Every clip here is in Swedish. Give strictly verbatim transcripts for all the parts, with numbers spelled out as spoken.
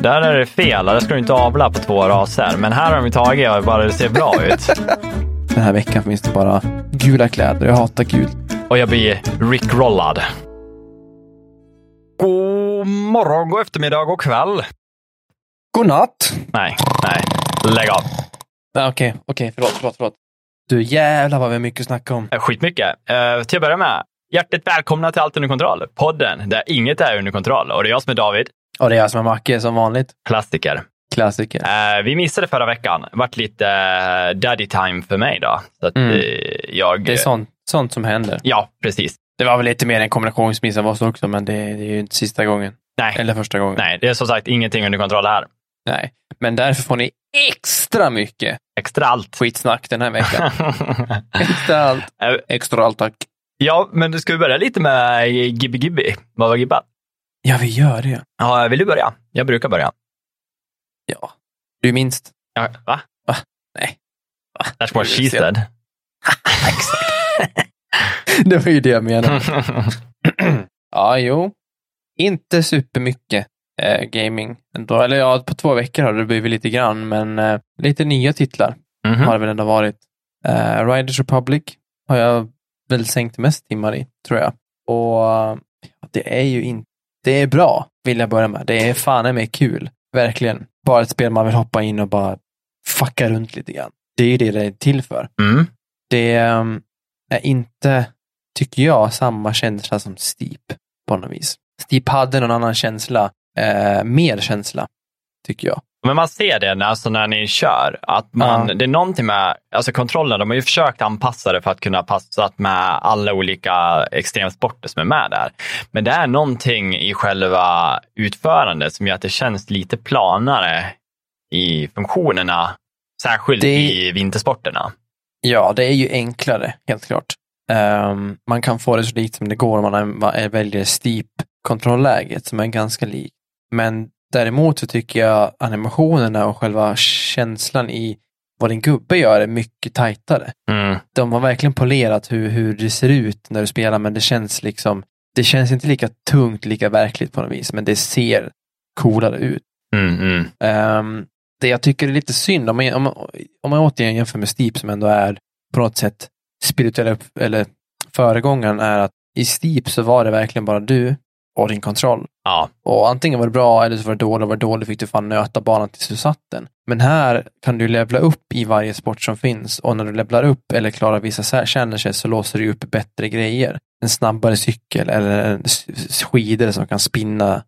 Där är det fel, där ska du inte avla på två raser. Men här har vi tagit och bara det ser bra ut. Den här veckan finns det bara gula kläder, jag hatar gult. Och jag blir rickrollad. God morgon, god eftermiddag, god kväll. God natt. Nej, nej, lägg av. Okej, okej, okay, okay, förlåt, förlåt, förlåt. Du jävlar vad vi har mycket att snacka om. Skitmycket. Uh, till att börja med, hjärtligt välkomna till Allt under kontroll. Podden där inget är under kontroll. Och det är jag som är David. Och det är jag som är Macke, som vanligt. Klassiker. Klassiker. Uh, vi missade förra veckan. Det vart lite uh, daddy time för mig då. Så att, mm. uh, jag... Det är sånt, sånt som händer. Ja, precis. Det var väl lite mer en kombinationsmiss av oss också, men det, det är ju inte sista gången. Nej. Eller första gången. Nej, det är som sagt ingenting under kontroll här. Nej, men därför får ni extra mycket. Extra allt. Skitsnack den här veckan. Extra allt. Extra allt, tack. Ja, men du ska vi börja lite med Gibby Gibby. Vad var Gibban? Ja, vi gör det. Ja, vill du börja? Jag brukar börja. Ja, du minst. Ja, va? Va? Nej. Va? That's what she said. Exakt. Det var ju det jag menade. Ja, jo. Inte supermycket eh, gaming ändå. Eller ja, på två veckor har det blivit lite grann. Men eh, lite nya titlar mm-hmm. har det väl ändå varit. Eh, Riders Republic har jag väl sänkt mest timmar i, tror jag. Och det är ju inte... Det är bra, vill jag börja med. Det är fan med kul. Verkligen. Bara ett spel man vill hoppa in och bara fucka runt lite grann. Det är ju det det är till för. Mm. Det um, är inte, tycker jag, samma känsla som Steep på något vis. Steep hade någon annan känsla. Eh, mer känsla, tycker jag. Men man ser det när, alltså när ni kör. Att man, uh. Det är någonting med... Alltså kontrollen, de har ju försökt anpassa det för att kunna passa med alla olika extremsporter som är med där. Men det är någonting i själva utförandet som gör att det känns lite planare i funktionerna. Särskilt det... i vintersporterna. Ja, det är ju enklare, helt klart. Um, man kan få det så likt som det går om man väljer Steep-kontrollläget som är ganska lik. Men... Däremot så tycker jag animationerna och själva känslan i vad din gubbe gör är mycket tajtare. Mm. De har verkligen polerat hur, hur det ser ut när du spelar, men det känns liksom, det känns inte lika tungt, lika verkligt på något vis, men det ser coolare ut. Mm, mm. Um, det jag tycker är lite synd, om man, om, man, om man återigen jämför med Steep som ändå är på något sätt spirituella, eller föregångaren, är att i Steep så var det verkligen bara du och din kontroll. Ja. Och antingen var det bra eller så var det dåligt. Var det dåligt fick du fan nöta banan tills du satt den. Men här kan du levla upp i varje sport som finns. Och när du levlar upp eller klarar vissa challenges så låser du upp bättre grejer. En snabbare cykel eller en skidor som kan spinna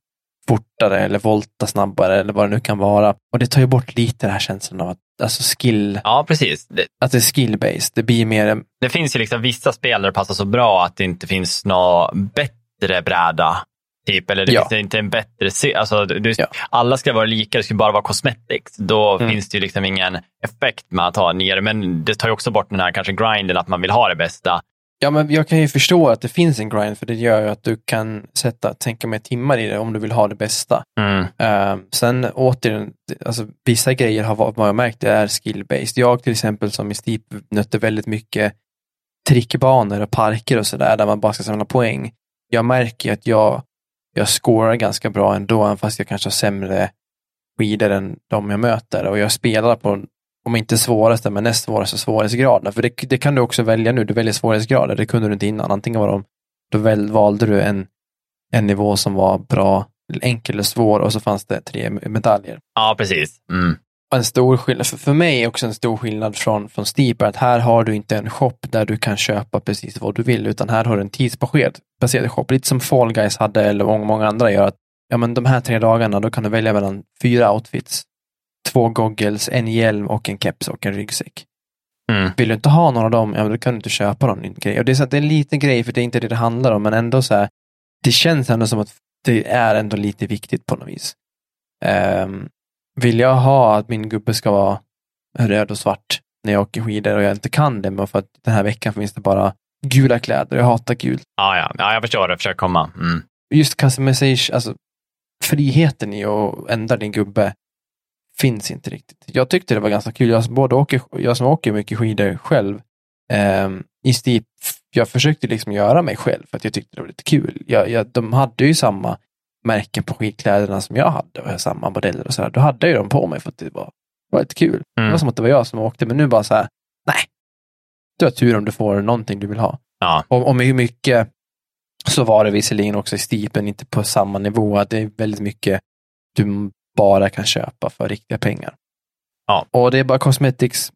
fortare eller volta snabbare eller vad det nu kan vara. Och det tar ju bort lite den här känslan av att alltså skill. Ja, precis. Det, att det är skill-based. Det blir mer... Det finns ju liksom vissa spelare där det passar så bra att det inte finns något bättre bräda. Typ, eller det ja. Finns inte en bättre se- alltså, du, ja. Alla ska vara lika, det ska bara vara cosmetics. Då mm. finns det ju liksom ingen effekt med att ha ner. Men det tar ju också bort den här kanske grinden, att man vill ha det bästa. Ja, men jag kan ju förstå att det finns en grind, för det gör ju att du kan sätta, tänka mer timmar i det om du vill ha det bästa. Mm. Uh, sen återigen, alltså, vissa grejer har varit, vad jag märkt, det är skill-based. Jag till exempel som i Steep nötte väldigt mycket trickbanor och parker och sådär, där man bara ska samla poäng. Jag märker att jag Jag scorar ganska bra ändå, även fast jag kanske har sämre skidor än de jag möter. Och jag spelar på, om inte svåraste, men näst svåraste svårighetsgrader. För det, det kan du också välja nu. Du väljer svårighetsgrader, det kunde du inte innan. Antingen var de, då väl, valde du en, en nivå som var bra, enkel eller svår, och så fanns det tre medaljer. Ja, precis. Mm. En stor skillnad, för, för mig är också en stor skillnad från, från Steep, att här har du inte en shop där du kan köpa precis vad du vill, utan här har du en tidsbaserad shop, lite som Fall Guys hade eller många andra gör, att ja, men de här tre dagarna då kan du välja mellan fyra outfits, två goggles, en hjälm och en keps och en ryggsäck. Mm. Vill du inte ha någon av dem, ja, men då kan du inte köpa någon grej. Och det är så att det är en liten grej, för det är inte det det handlar om, men ändå så här, det känns ändå som att det är ändå lite viktigt på något vis. Um, Vill jag ha att min gubbe ska vara röd och svart när jag åker skidor, och jag inte kan det, men för att den här veckan finns det bara gula kläder. Jag hatar gult. Ah, ja. ja, jag förstår det. Försök komma. Mm. Just customization, alltså friheten i att ändra din gubbe finns inte riktigt. Jag tyckte det var ganska kul. Jag som, både åker, jag som åker mycket skidor själv eh, i Steep, jag försökte liksom göra mig själv för att jag tyckte det var lite kul. Jag, jag, de hade ju samma, märken på skitkläderna som jag hade och samma modeller och sådär. Då hade jag ju dem på mig för att det var, var lite kul. Mm. Det var som att det var jag som åkte, men nu bara så här: nej. Du har tur om du får någonting du vill ha. Ja. Och, och med hur mycket så var det visserligen också i Steep, inte på samma nivå. Det är väldigt mycket du bara kan köpa för riktiga pengar. Ja. Och det är bara cosmetics.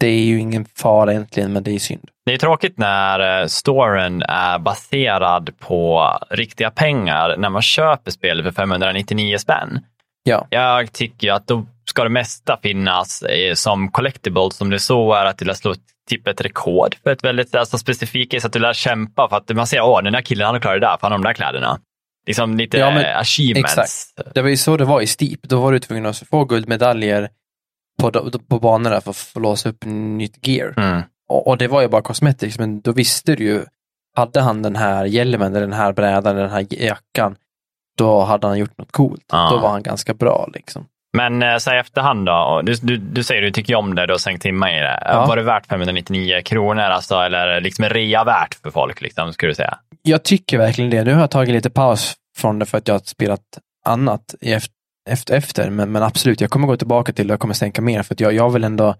Det är ju ingen fara egentligen, men det är synd. Det är tråkigt när storen är baserad på riktiga pengar när man köper spel för femhundranittionio spänn. Ja. Jag tycker att då ska det mesta finnas som collectible, som det så är att det lär slå typ ett rekord för ett väldigt alltså, specifikt, så att du lär kämpa för att man ser, åh, den där killen, han har klarat det där, för han har de där kläderna. Liksom lite ja, men, achievements. Exakt. Det var ju så det var i Steep. Då var du tvungen att få guldmedaljer på, på banorna för att få låsa upp nytt gear. Mm. Och, och det var ju bara cosmetics, men då visste du ju, hade han den här hjälmen, den här brädan, den här jackan, då hade han gjort något coolt. Ah. Då var han ganska bra liksom. Men äh, säg efterhand då, du, du, du säger du tycker om det, du har sänkt timmar i det. Ja. Var det värt femhundranittionio kronor alltså, eller liksom rea värt för folk liksom, skulle du säga? Jag tycker verkligen det. Nu har jag tagit lite paus från det för att jag har spelat annat efter, efter men, men absolut, jag kommer gå tillbaka till det, jag kommer sänka mer för att jag, jag vill ändå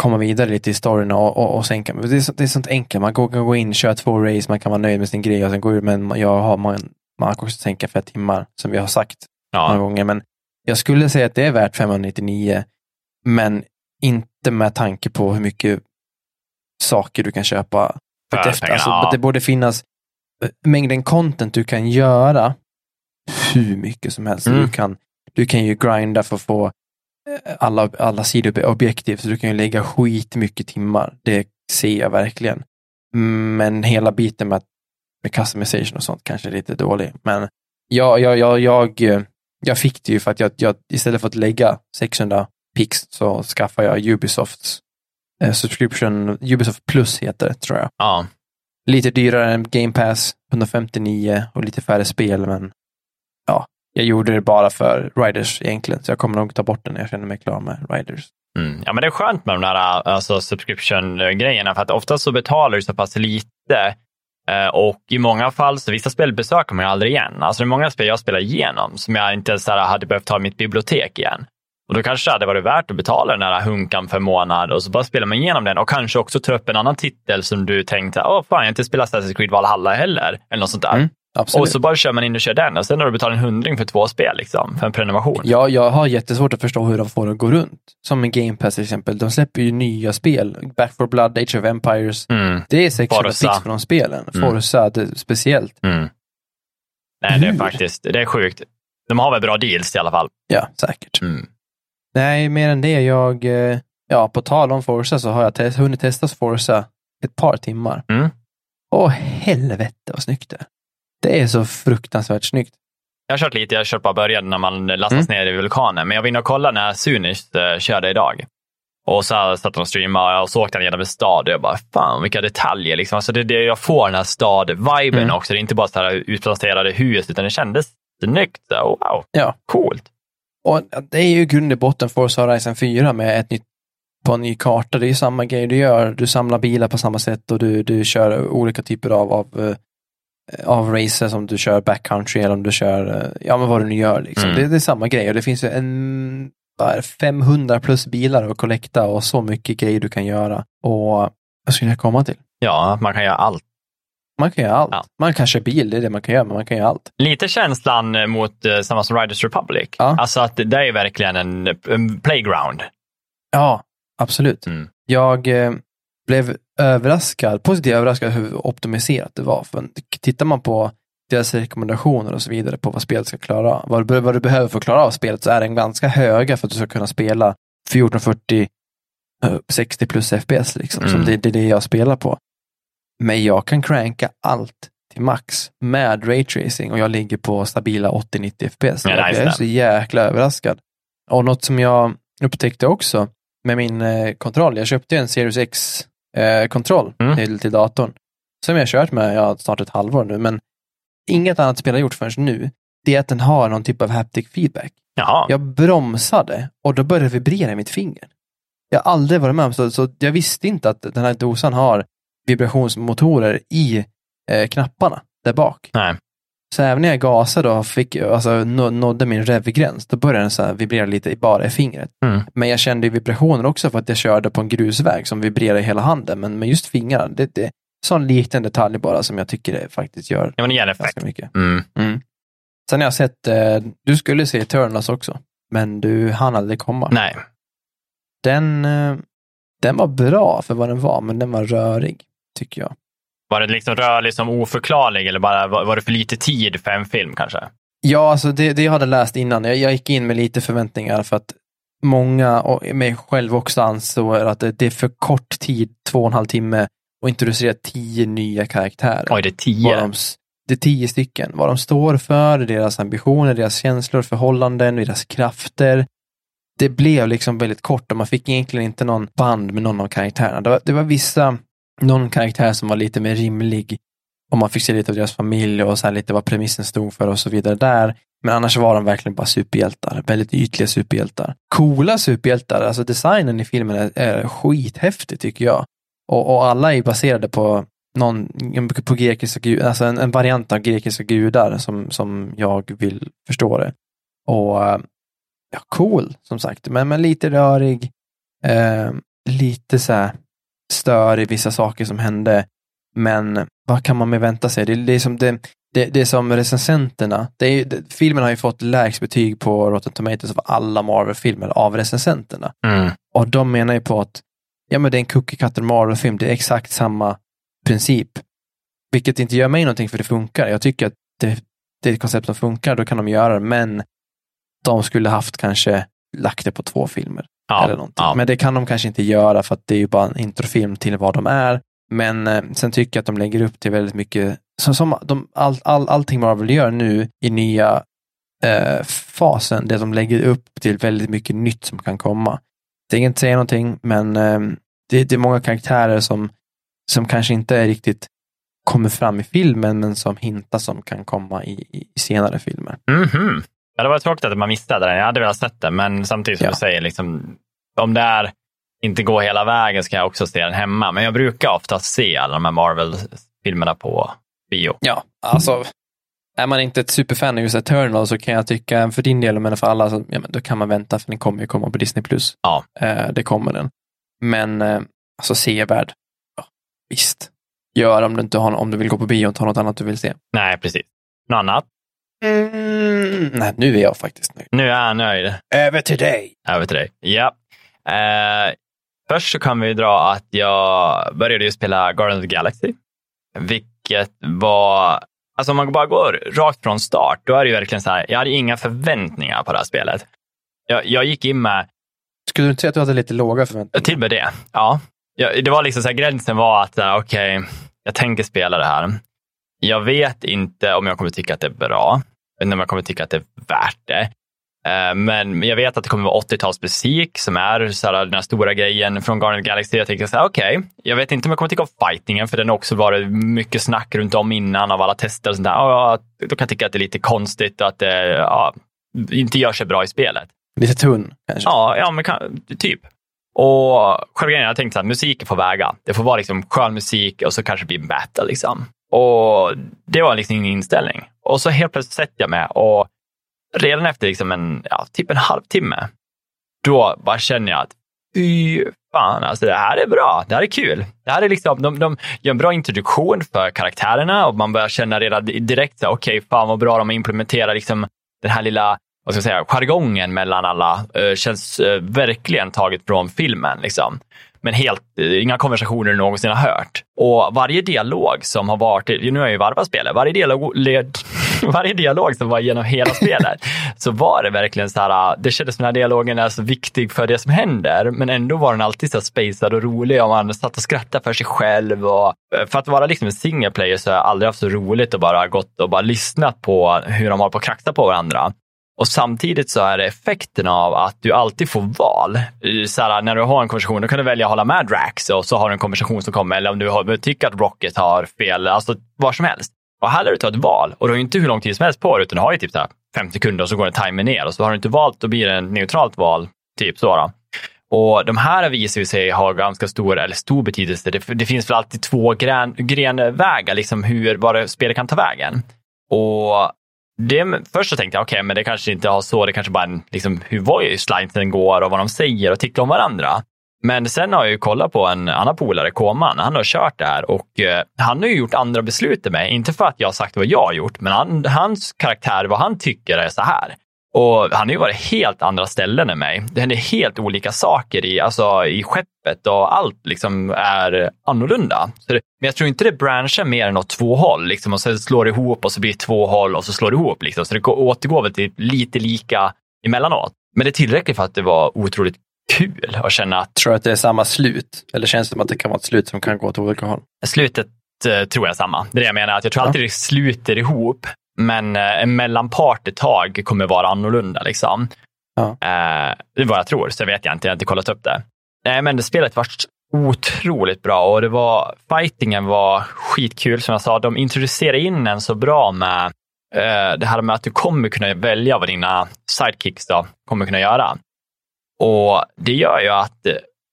komma vidare lite i storyn och, och, och sänka. Det är, det är sånt enkelt, man kan gå in, köra två race, man kan vara nöjd med sin grej och sen gå ur, men jag har, man, man kan också sänka för timmar som vi har sagt ja. Några gånger, men jag skulle säga att det är värt femhundranittionio, men inte med tanke på hur mycket saker du kan köpa. För det, efter, alltså, ja. Det borde finnas mängden content du kan göra hur mycket som helst. Mm. Du, kan, du kan ju grinda för att få alla, alla sidoobjektiv, så du kan ju lägga skitmycket timmar. Det ser jag verkligen. Men hela biten med, med customization och sånt kanske är lite dålig. Men jag... jag, jag, jag Jag fick det ju för att jag, jag istället för att lägga sexhundra pix så skaffar jag Ubisofts eh, subscription. Ubisoft Plus heter det, tror jag. Ja. Lite dyrare än Game Pass, etthundrafemtionio och lite färre spel, men ja, jag gjorde det bara för Riders egentligen, så jag kommer nog ta bort den när jag känner mig klar med Riders. Mm. Ja, men det är skönt med de där alltså, subscription-grejerna, för att ofta så betalar du så pass lite. Och i många fall, så vissa spel besöker man ju aldrig igen. Alltså det är många spel jag spelar igenom som jag inte så här hade behövt ta i mitt bibliotek igen. Och då kanske det hade varit värt att betala den här hunkan för månad och så bara spelar man igenom den. Och kanske också ta upp en annan titel som du tänkte, åh fan, jag har inte spelat Assassin's Creed Valhalla heller. Eller något sånt där. Mm, och så bara kör man in och kör den. Och sen har du betalat en hundring för två spel liksom, för en prenumeration. Ja, jag har jättesvårt att förstå hur de får det att gå runt. Som en Game Pass till exempel. De släpper ju nya spel. Back four Blood, Age of Empires. Mm. Det är sexhundra pix för de spelen. Mm. Forza speciellt. Mm. Nej, det är faktiskt, det är sjukt. De har väl bra deals i alla fall. Ja, säkert. Mm. Nej, mer än det. Jag, ja, på tal om Forza så har jag test, hunnit testa Forza ett par timmar. Mm. Åh, helvete vad snyggt det. Det är så fruktansvärt snyggt. Jag har kört lite, jag har kört bara början när man lastas mm. ner i vulkanen. Men jag vill nog kolla när Sunis uh, körde idag. Och så satt de och streamade och så åkte han genom en stad. Och jag bara, fan vilka detaljer liksom. Alltså det är det jag får, den här stad-viben mm. också. Det är inte bara så här utplacerade hus, utan det kändes snyggt. Wow, ja. Coolt. Och det är ju grund i botten Forza Horizon fyra med ett nytt, på en ny karta. Det är ju samma grej du gör. Du samlar bilar på samma sätt och du, du kör olika typer av, av, av racer, som du kör backcountry eller om du kör, ja men vad du nu gör liksom. Mm. Det, det är samma grej och det finns ju en femhundra plus bilar att kollekta och så mycket grejer du kan göra. Och vad skulle jag komma till? Ja, man kan göra allt. Man kan göra allt. Ja. Man kan köra bil, det är det man kan göra, men man kan göra allt. Lite känslan mot eh, samma som Riders Republic. Ja. Alltså att det är verkligen en, en playground. Ja, absolut. Mm. Jag eh, blev överraskad, positivt överraskad hur optimiserat det var. För tittar man på deras rekommendationer och så vidare på vad spelet ska klara, vad du, vad du behöver för att klara av spelet, så är den ganska höga för att du ska kunna spela fjorton fyrtio eh, sextio plus F P S liksom. Mm. Som det, det är det jag spelar på. Men jag kan cranka allt till max med raytracing och jag ligger på stabila åttio nittio F P S. Ja, jag är så jäkla överraskad. Och något som jag upptäckte också med min eh, kontroll. Jag köpte en Series X eh, kontroll mm. till, till datorn. Som jag har kört med jag har snart ett halvår nu. Men inget annat spel jag gjort förrän nu. Det är att den har någon typ av haptic feedback. Jaha. Jag bromsade och då började vibrera i mitt finger. Jag har aldrig varit med om så, så jag visste inte att den här dosan har vibrationsmotorer i eh, knapparna där bak. Nej. Så även när jag gasade och fick, alltså, nådde min revgräns, då började den så här vibrera lite bara i fingret. Mm. Men jag kände vibrationer också för att jag körde på en grusväg som vibrerade i hela handen. Men, men just fingrarna, det, det är en sån liten detalj bara som jag tycker det faktiskt gör. Ja, men det gör det ganska mycket. Mm. Mm. Sen har jag sett, eh, du skulle se Eternals också, men du hann aldrig komma. Nej. Den, eh, den var bra för vad den var, men den var rörig, tycker jag. Var det liksom rörlig som oförklarlig eller bara var, var det för lite tid för en film kanske? Ja, alltså det, det jag hade läst innan. Jag, jag gick in med lite förväntningar för att många, och mig själv också, ansåg att det, det är för kort tid, två och en halv timme, och introducera tio nya karaktärer. Oj, det är tio? De, det är tio stycken. Vad de står för, deras ambitioner, deras känslor, förhållanden, deras krafter. Det blev liksom väldigt kort och man fick egentligen inte någon band med någon av karaktärerna. Det var, det var vissa... någon karaktär som var lite mer rimlig om man fick se lite av deras familj och så här lite vad premissen stod för och så vidare där. Men annars var de verkligen bara superhjältar. Väldigt ytliga superhjältar. Coola superhjältar. Alltså designen i filmen är, är skithäftig tycker jag. Och, och alla är baserade på någon, på grekiska gudar. Alltså en, en variant av grekiska gudar som, som jag vill förstå det. Och ja, cool som sagt. Men, men lite rörig. Eh, lite så här stör i vissa saker som hände, men vad kan man med vänta sig? Det, det är som, det, det, det är som recensenterna, det är, det, filmen har ju fått lägst betyg på Rotten Tomatoes av alla Marvel-filmer av recensenterna. Mm. Och de menar ju på att ja, men det är en cookie cutter Marvel-film, det är exakt samma princip, vilket inte gör mig någonting för det funkar. Jag tycker att det, det är ett koncept som funkar, då kan de göra det, men de skulle haft kanske lagt det på två filmer. Ja, eller någonting. Ja. Men det kan de kanske inte göra för att det är ju bara en introfilm till vad de är. Men eh, sen tycker jag att de lägger upp till väldigt mycket som, som de, all, all, allting Marvel gör nu i nya eh, fasen, det de lägger upp till väldigt mycket nytt som kan komma. Det är inte säga någonting, men eh, det, det är många karaktärer som, som kanske inte riktigt kommer fram i filmen, men som hintar som kan komma i, i senare filmer. Mhm. Ja, det var tråkigt att man missade den. Jag hade velat sett den, men samtidigt som ja. Du säger, liksom, om det är, inte går hela vägen ska jag också se den hemma. Men jag brukar ofta se alla de här Marvel-filmerna på bio. Ja, alltså är man inte ett superfan av just Eternal så kan jag tycka, för din del men för alla, så, ja, men då kan man vänta för den kommer ju komma på Disney plus. Ja. Eh, det kommer den. Men eh, alltså sevärd, ja, visst. Gör om du, inte har, om du vill gå på bio och ta något annat du vill se. Nej, precis. Något annat? Mm, nej, nu är jag faktiskt nöjd. Nu är jag nöjd. Över till dig. Över till dig, ja. Eh, först så kan vi dra att jag började ju spela Guardians of the Galaxy. Vilket var... Alltså om man bara går rakt från start, då är det ju verkligen så här, jag hade inga förväntningar på det här spelet. Jag, jag gick in med... Skulle du inte säga att du hade lite låga förväntningar? Till med det, ja. Jag, det var liksom så här, gränsen var att okej, okay, jag tänker spela det här. Jag vet inte om jag kommer tycka att det är bra. Eller om jag kommer tycka att det är värt det. Men jag vet att det kommer vara åttiotalsmusik som är så här, den här stora grejen från Guardians of the Galaxy. Jag tänker så här, okej. Okay. Jag vet inte om jag kommer tycka om fightingen. För den har också varit mycket snack runt om innan av alla tester och sånt där. Ja, då kan jag tycka att det är lite konstigt och att det ja, inte gör sig bra i spelet. Lite tunn kanske. Ja, ja men kan, typ. Och själva grejen, jag tänkte så här, musiken får väga. Det får vara liksom skön musik och så kanske det blir en battle liksom. Och det var liksom en inställning. Och så helt plötsligt sätter jag mig och redan efter liksom en, ja, typ en halvtimme då bara känner jag att fy fan, alltså det här är bra. Det här är kul. Det här är liksom, de, de gör en bra introduktion för karaktärerna och man börjar känna redan direkt så okej, okay, fan vad bra de implementerar liksom den här lilla, vad ska jag säga, jargongen mellan alla. Uh, känns uh, verkligen taget från filmen liksom. Men helt, inga konversationer någonsin har hört. Och varje dialog som har varit, nu har jag ju varvat spelet, varje dialog, led, varje dialog som var genom hela spelet, så var det verkligen så här, det kändes som den här dialogen är så viktig för det som händer, men ändå var den alltid så spacad och rolig och man satt och skrattade för sig själv. Och för att vara liksom en single player så har jag aldrig haft så roligt och bara gått och bara lyssnat på hur de har på att kraxa på varandra. Och samtidigt så är det effekten av att du alltid får val. Så här, när du har en konversation, då kan du välja att hålla med Drax och så har du en konversation som kommer. Eller om du, har, du tycker att Rocket har fel, alltså vad som helst. Och här har du tagit ett val. Och du har inte hur lång tid som helst på det, utan du har ju typ så här femtio sekunder och så går en timer ner. Och så har du inte valt, då blir det ett neutralt val. Typ så då. Och de här visar sig ha ganska stor, eller stor betydelse. Det, det finns väl alltid två gren, grenvägar, liksom hur, vad det, spelet kan ta vägen. Och det, först så tänkte jag, okej, okay, men det kanske inte har så, det kanske bara en, liksom, hur voice-linen går och vad de säger och tycker om varandra. Men sen har jag ju kollat på en annan polare, K-man, han har kört det här och eh, han har ju gjort andra beslut med mig. Inte för att jag har sagt vad jag har gjort, men han, hans karaktär, vad han tycker är så här. Och han har ju varit helt andra ställen än mig. Det händer helt olika saker i, alltså, i skeppet och allt liksom är annorlunda. Så det, men jag tror inte det branschar mer än åt två håll. Liksom, och så slår det ihop och så blir det två håll och så slår det ihop. Liksom. Så det återgår väl till lite lika emellanåt. Men det är tillräckligt för att det var otroligt kul att känna att... Tror du att det är samma slut? Eller känns det som att det kan vara ett slut som kan gå åt olika håll? Slutet eh, tror jag är samma. Det är det jag menar. Att jag tror alltid det sluter ihop. Men en mellanpart ett tag kommer vara annorlunda. Liksom. Ja. Eh, det är vad jag tror, så vet jag inte. Jag har inte kollat upp det. Nej, men det spelet var otroligt bra. Och det var, fightingen var skitkul, som jag sa. De introducerade in en så bra med eh, det här med att du kommer kunna välja vad dina sidekicks då kommer kunna göra. Och det gör ju att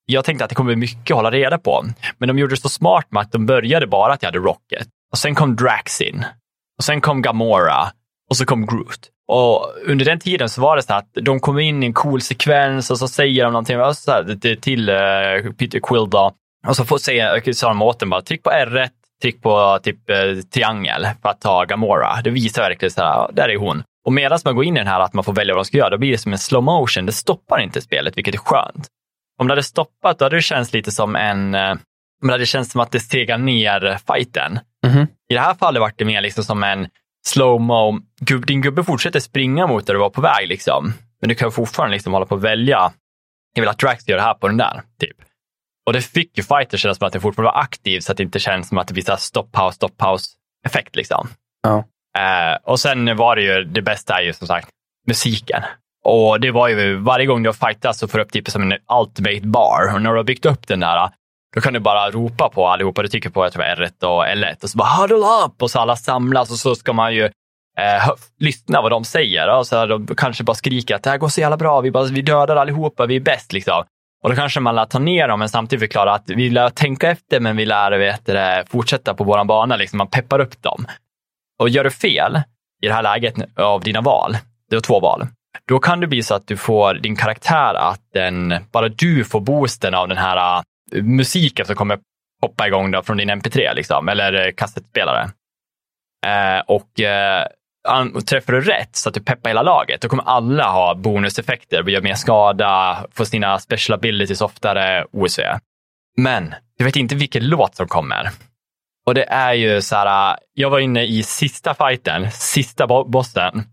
jag tänkte att det kommer mycket att hålla reda på. Men de gjorde det så smart med att de började bara att jag hade Rocket. Och sen kom Drax in. Och sen kom Gamora. Och så kom Groot. Och under den tiden så var det så att de kom in i en cool sekvens och så säger de någonting så här, till uh, Peter Quill då. Och så får säga, sa de åt dem bara, tryck på R ett, tryck på typ uh, triangel för att ta Gamora. Det visar verkligen så här, där är hon. Och medan man går in i den här att man får välja vad de ska göra, då blir det som en slow motion. Det stoppar inte spelet, vilket är skönt. Om det hade stoppat, då hade det känts lite som en... Uh, Men det känns som att det stegar ner fighten. Mm-hmm. I det här fallet var det mer liksom som en slow-mo. Din gubbe fortsätter springa mot där du var på väg. Liksom. Men du kan fortfarande liksom hålla på att välja. Jag vill att Drax gör det här på den där. Typ. Och det fick ju fighter kännas som att den fortfarande var aktiv. Så att det inte känns som att det blir stop-house, stop-house-effekt. Liksom. Mm. Uh, och sen var det ju det bästa är ju som sagt musiken. Och det var ju varje gång du har fightat så får du upp typ som en ultimate bar. Och när du har byggt upp den där... Då kan du bara ropa på allihopa. Du tycker på jag tror R ett och L ett. Och så bara huddle up. Och så alla samlas. Och så ska man ju eh, lyssna vad de säger. Och så de kanske bara skriker att det här går så jävla bra. Vi, bara, vi dödar allihopa. Vi är bäst liksom. Och då kanske man lär ta ner dem. Men samtidigt förklara att vi lär tänka efter. Men vi lär vet det, fortsätta på våran bana. Liksom. Man peppar upp dem. Och gör du fel i det här läget av dina val. Det är två val. Då kan det bli så att du får din karaktär. Att den, bara du får boosten av den här... musiken som kommer hoppa igång då från din M P tre liksom, eller kassettspelare. Eh, och, eh, och träffar du rätt så att du peppar hela laget, då kommer alla ha bonuseffekter, vi gör mer skada, får sina special abilities oftare, O S V. Men du vet inte vilken låt som kommer. Och det är ju så här, jag var inne i sista fighten, sista bossen,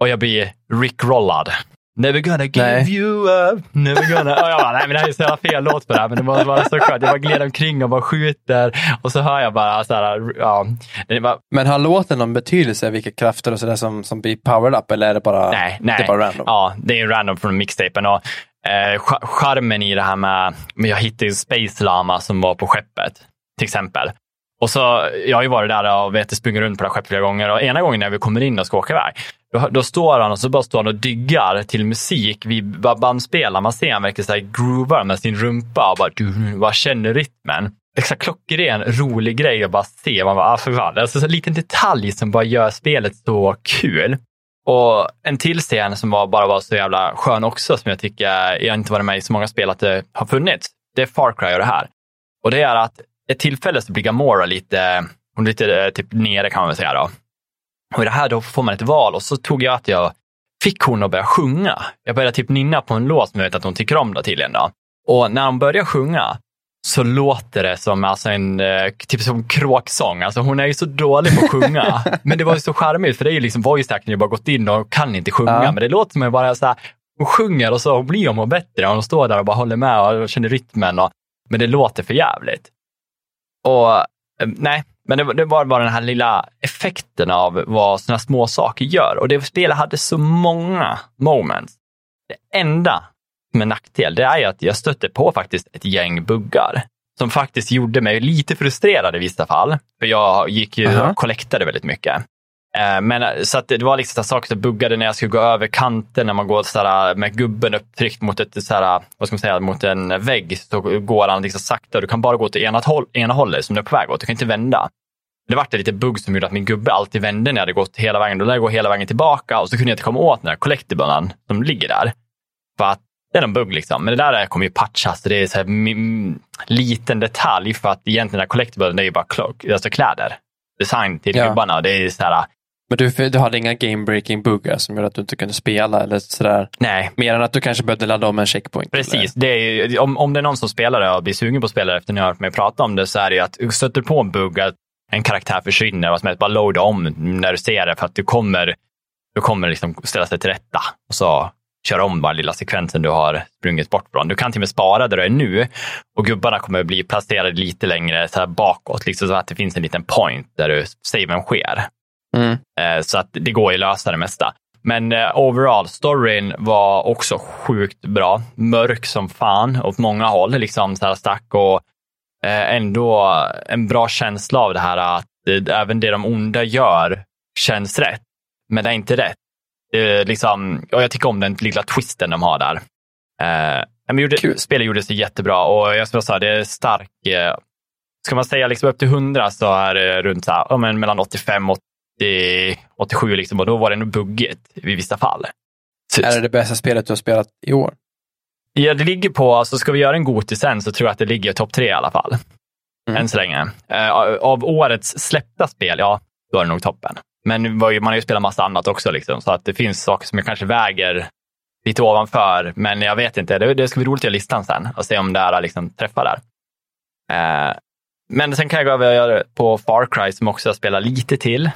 och jag blir rickrollad. Never gonna give nej. You up. Never gonna... Oh, jag bara, nej men det här är så jävla fel låt för det här. Men det var bara så skönt. Jag bara gled omkring och bara skjuter. Och så hör jag bara så här... Ja, det bara... Men har låten någon betydelse? Vilka krafter och sådär som, som blir powered up? Eller är det bara, nej, nej. Det är bara random? Ja, det är random från mixtapen. Och eh, charmen i det här med... Jag hittade ju Space Lama som var på skeppet. Till exempel. Och så... Jag har ju varit där och vet, sprungit runt på det här skeppet flera gånger. Och ena gången när vi kommer in och ska åka iväg... Då, då står han och så bara står han och dyggar till musik. Vi bara bandspelar. Man ser han verkligen så här groovar med sin rumpa. Och bara, du, bara känner rytmen. Exakt klockren, rolig grej att bara se. Man bara, ah, för fan. Alltså, så en liten detalj som bara gör spelet så kul. Och en till scen som var, bara var så jävla skön också. Som jag tycker, jag har inte varit med i så många spel att det har funnits. Det är Far Cry och det här. Och det är att ett tillfälle så blir Gamora lite, lite typ nere kan man väl säga då. Och i det här då får man ett val. Och så tog jag att jag fick hon att börja sjunga. Jag började typ nynna på en låt som jag vet att hon tycker om då till en dag. Och när hon börjar sjunga så låter det som alltså en typ som kråksång. Alltså hon är ju så dålig på att sjunga. Men det var ju så charmigt för det är ju liksom voice acting. Jag har bara gått in och kan inte sjunga. Ja. Men det låter som att bara så här, hon sjunger och så blir hon bättre. Och hon står där och bara håller med och känner rytmen. Och, men det låter för jävligt. Och nej. Men det, det var bara den här lilla effekten av vad såna små saker gör. Och det spelet hade så många moments. Det enda med nackdel, det är ju att jag stötte på faktiskt ett gäng buggar. Som faktiskt gjorde mig lite frustrerad i vissa fall. För jag gick ju uh-huh. och collectade väldigt mycket. Eh, men, så att det var liksom saker som buggade när jag skulle gå över kanten. När man går sådär, med gubben upptryckt mot, ett, sådär, vad ska man säga, mot en vägg. Så går han liksom sakta. Du kan bara gå till ena, håll, ena hållet som du är på väg åt. Du kan inte vända. det var lite bugg som gjorde att min gubbe alltid vände när jag hade gått hela vägen. Då lär jag gå hela vägen tillbaka och så kunde jag inte komma åt den här collectiblen som ligger där. För att det är en bugg liksom. Men det där kommer ju patchas. Det är så här m- liten detalj för att egentligen den här collectiblen är ju bara klok- alltså kläder. Design till ja. Gubbarna. Det är så här. Men du, du hade inga game-breaking buggar som gjorde att du inte kunde spela eller sådär? Nej. Mer än att du kanske behövde ladda om en checkpoint? Precis. Det är ju, om, om det är någon som spelar och blir sugen på spelare efter att ni har hört mig prata om det, så är det ju att stöter på en bugg att en karaktär försvinner, vad som helst, bara loada om när du ser det, för att du kommer du kommer liksom ställa sig till rätta och så kör om bara lilla sekvensen du har sprungit bort från. Du kan till och med spara där du är nu och gubbarna kommer bli placerade lite längre så här bakåt, liksom, så att det finns en liten point där du saven sker. Mm. Så att det går ju lösa det mesta. Men eh, overall, storyn var också sjukt bra. Mörk som fan åt många håll, liksom så här stack, och eh, ändå en bra känsla av det här att eh, även det de onda gör känns rätt, men det är inte rätt. Eh, liksom, och jag tycker om den lilla twisten de har där. Eh, men gjorde, spelet gjorde sig jättebra, och jag skulle säga det är stark. Eh, ska man säga liksom upp till hundra så är det runt så här, ja, men mellan åttiofem och åttiosju liksom, och då var det nog buggigt i vissa fall. Så, är det det bästa spelet du har spelat i år? Ja, det ligger på, alltså ska vi göra en gotis sen så tror jag att det ligger i topp tre i alla fall. Mm. Än så länge. Eh, av årets släppta spel, ja, då är det nog toppen. Men man har ju spelat massa annat också liksom, så att det finns saker som jag kanske väger lite ovanför, men jag vet inte, det, det ska bli roligt att göra listan sen och se om det här liksom träffar där. Eh, men sen kan jag gå över på Far Cry som också jag spelar lite till.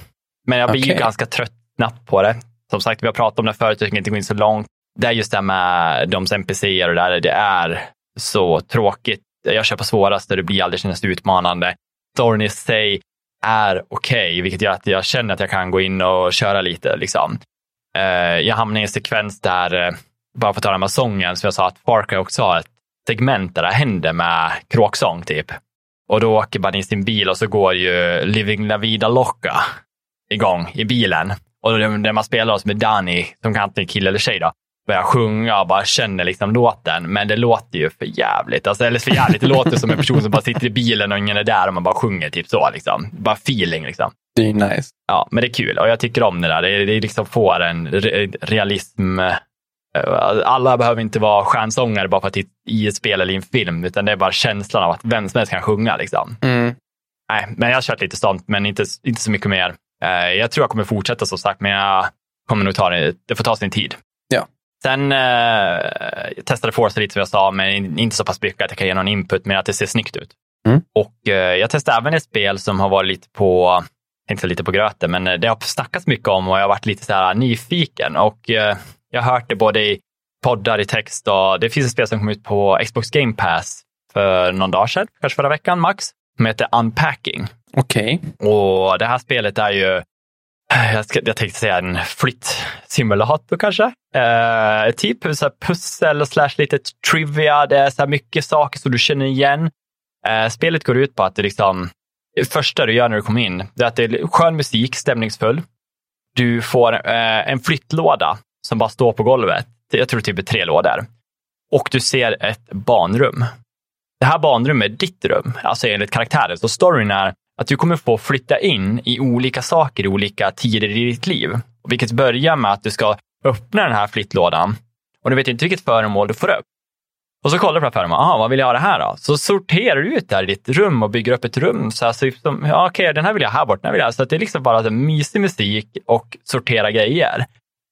Men jag blir okay. ju ganska trött snabbt på det. Som sagt, vi har pratat om det förut, jag tänker inte gå in så långt. Det är just det med de N P C'er och det där, det är så tråkigt. Jag kör på svåraste, det blir aldrig känns utmanande. Storyn i sig är okej, okay, vilket gör att jag känner att jag kan gå in och köra lite. Liksom. Jag hamnar i en sekvens där, bara för att ta den här sången, som jag sa att Far Cry också har ett segment där det händer med kråksång typ. Och då åker man in i sin bil och så går ju Living La Vida Loca igång i bilen, och när man spelar med Danny, som kan inte kille eller tjej då, börjar sjunga och bara känner liksom låten, men det låter ju för jävligt, alltså, eller för jävligt, det låter som en person som bara sitter i bilen och ingen är där och man bara sjunger typ så liksom, bara feeling liksom. Det är nice. Ja, men det är kul, och jag tycker om det där, det, det liksom får en re- realism. Alla behöver inte vara stjärnsångare bara för att titta i ett spel eller i en film, utan det är bara känslan av att vem som helst kan sjunga liksom. Mm. Nej, men jag har kört lite sånt, men inte, inte så mycket mer. Jag tror jag kommer fortsätta som sagt, men jag kommer nog ta det, det får ta sin tid. Ja. Sen eh, jag testade Forza lite som jag sa, men inte så pass mycket att jag kan ge någon input, men att det ser snyggt ut. Mm. Och eh, jag testade även ett spel som har varit lite på, inte lite på gröten, men det har snackats mycket om och jag har varit lite så här nyfiken, och eh, jag har hört det både i poddar, i text, och det finns ett spel som kom ut på Xbox Game Pass för någon dag sedan, kanske förra veckan max, som heter Unpacking. Okej. Okay. Och det här spelet är ju, jag, ska, jag tänkte säga en flyttsimulator kanske. Eh, typ så pussel slash lite trivia. Det är så här mycket saker som du känner igen. Eh, spelet går ut på att det liksom, det första du gör när du kommer in, det är att det är skön musik, stämningsfull. Du får eh, en flyttlåda som bara står på golvet. Jag tror typ är tre lådor. Och du ser ett barnrum. Det här barnrummet är ditt rum, alltså enligt karaktären. Så storyn är att du kommer få flytta in i olika saker i olika tider i ditt liv. Vilket börjar med att du ska öppna den här flyttlådan. Och du vet inte vilket föremål du får upp. Och så kollar du på det här föremålet. Aha, vad vill jag ha det här då? Så sorterar du ut det här i ditt rum och bygger upp ett rum. Så alltså, ja, okej, okay, den här vill jag här bort. Den här vill jag. Så att det är liksom bara mysig musik och sortera grejer.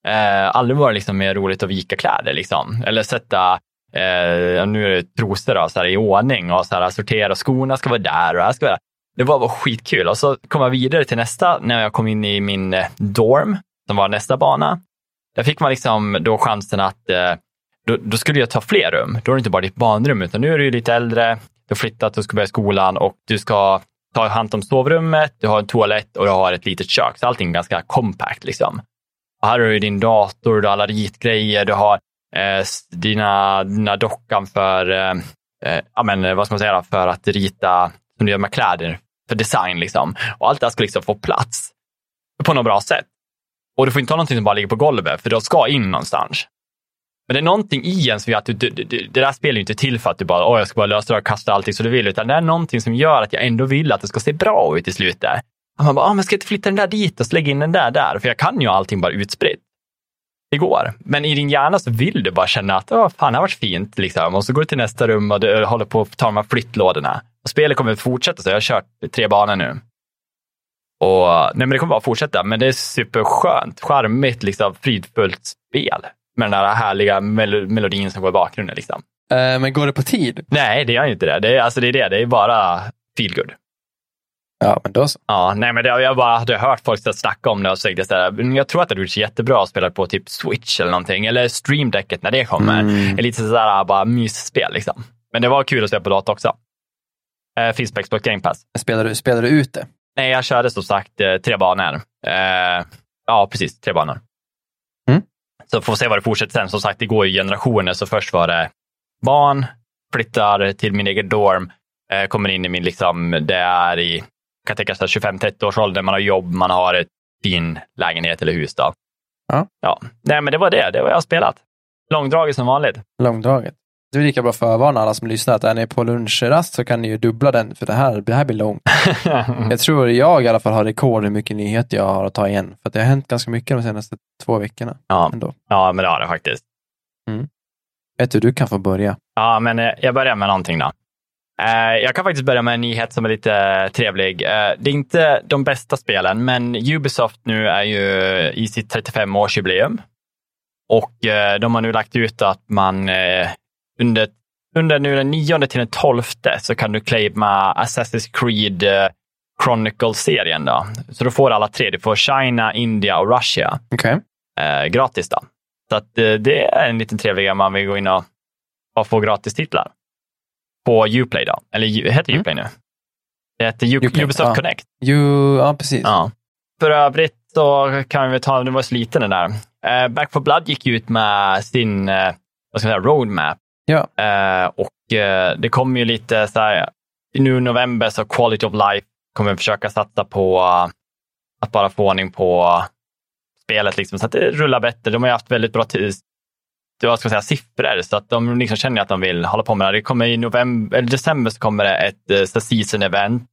Eh, aldrig var det liksom mer roligt att vika kläder liksom. Eller sätta... Eh, nu är det trosor då, så här, i ordning och så här, sortera, skorna ska vara där och här ska vara där. Det var, var skitkul, och så kom jag vidare till nästa när jag kom in i min dorm som var nästa bana. Där fick man liksom då chansen att eh, då, då skulle jag ta fler rum, då är det inte bara ditt barnrum utan nu är du ju lite äldre, du har flyttat, du ska börja skolan och du ska ta hand om sovrummet, du har en toalett och du har ett litet kök, så allting är ganska kompakt liksom. Och här har du din dator, du har alla ritgrejer, du har Dina, dina dockan för eh, ja, men, vad ska man säga, för att rita som du gör med kläder, för design liksom, och allt det här ska liksom få plats på något bra sätt, och du får inte ha någonting som bara ligger på golvet, för de ska in någonstans. Men det är någonting i en som gör att du, du, du, det där spelar ju inte till för att du bara, åh jag ska bara lösa det och kasta allting så du vill, utan det är någonting som gör att jag ändå vill att det ska se bra ut i slutet, Och man bara, ah, men ska jag inte flytta den där dit och lägga in den där där? För jag kan ju allting bara utspritt. Det går. Men i din hjärna så vill du bara känna att, åh, fan, det har varit fint. Liksom. Och så går du till nästa rum och du håller på att ta de här flyttlådorna. Och spelet kommer att fortsätta, så jag har kört tre banor nu. Och, nej, men det kommer bara fortsätta. Men det är superskönt, charmigt, liksom, fridfullt spel. Med den här härliga mel- melodin som går i bakgrunden. Liksom. Äh, men går det på tid? Nej, det gör ju inte det. Det är, alltså, det är det. Det är bara feel good. Ja, men då så. Ja, nej, men det, jag bara hade hört folk snacka om det och säga det så här. Jag tror att det är jättebra att spela på typ Switch eller någonting. Eller Stream Decket när det kommer. Mm. Eller lite sådär bara mysspel liksom. Men det var kul att spela på dator också. Eh, finns på Xbox Game Pass. Spelar du, spelar du ut det? Nej, jag körde som sagt eh, tre banor. Eh, ja, precis. Tre banor. Mm. Så får vi se vad det fortsätter sen. Som sagt, det går i generationer. Så först var det barn, flyttar till min egen dorm. Eh, kommer in i min liksom, det är i kan tänka sig tjugofem till trettio års ålder, man har jobb, man har ett fin lägenhet eller hus då. Ja. Ja. Nej, men det var det. Det var jag spelat. Långdraget som vanligt. Långdraget. Det är lika bra förvarna alla som lyssnar att är ni på lunchrast så kan ni ju dubbla den för det här, det här blir långt. Jag tror jag i alla fall har rekord hur mycket nyheter jag har att ta igen. För att det har hänt ganska mycket de senaste två veckorna. Ja, ändå. Ja men det har det faktiskt. Mm. Vet du, du kan få börja. Ja, men jag börjar med någonting då. Jag kan faktiskt börja med en nyhet som är lite trevlig. Det är inte de bästa spelen, men Ubisoft nu är ju i sitt trettiofem-årsjubileum. Och de har nu lagt ut att man under, under nu den nionde till den tolfte så kan du claima Assassin's Creed Chronicle-serien då. Så då får alla tre. Du får China, India och Russia. Okej. Gratis då. Så att det är en liten trevlig grej man vill gå in och, och få gratis titlar. På Uplay då. Eller heter det Uplay mm. nu? Det heter U- Uplay, Ubisoft ja. Connect. U, ja, precis. Ja. För övrigt så kan vi ta, det var sliten den där. Uh, Back four Blood gick ut med sin uh, vad ska jag säga, roadmap. Ja. Uh, och uh, det kommer ju lite så här, nu i november så Quality of Life kommer vi försöka satsa på uh, att bara få ordning på uh, spelet liksom, så att det rullar bättre. De har ju haft väldigt bra tid. Jag ska säga siffror, så att de liksom känner att de vill hålla på med det. Det kommer i november, eller december så kommer det ett uh, season event.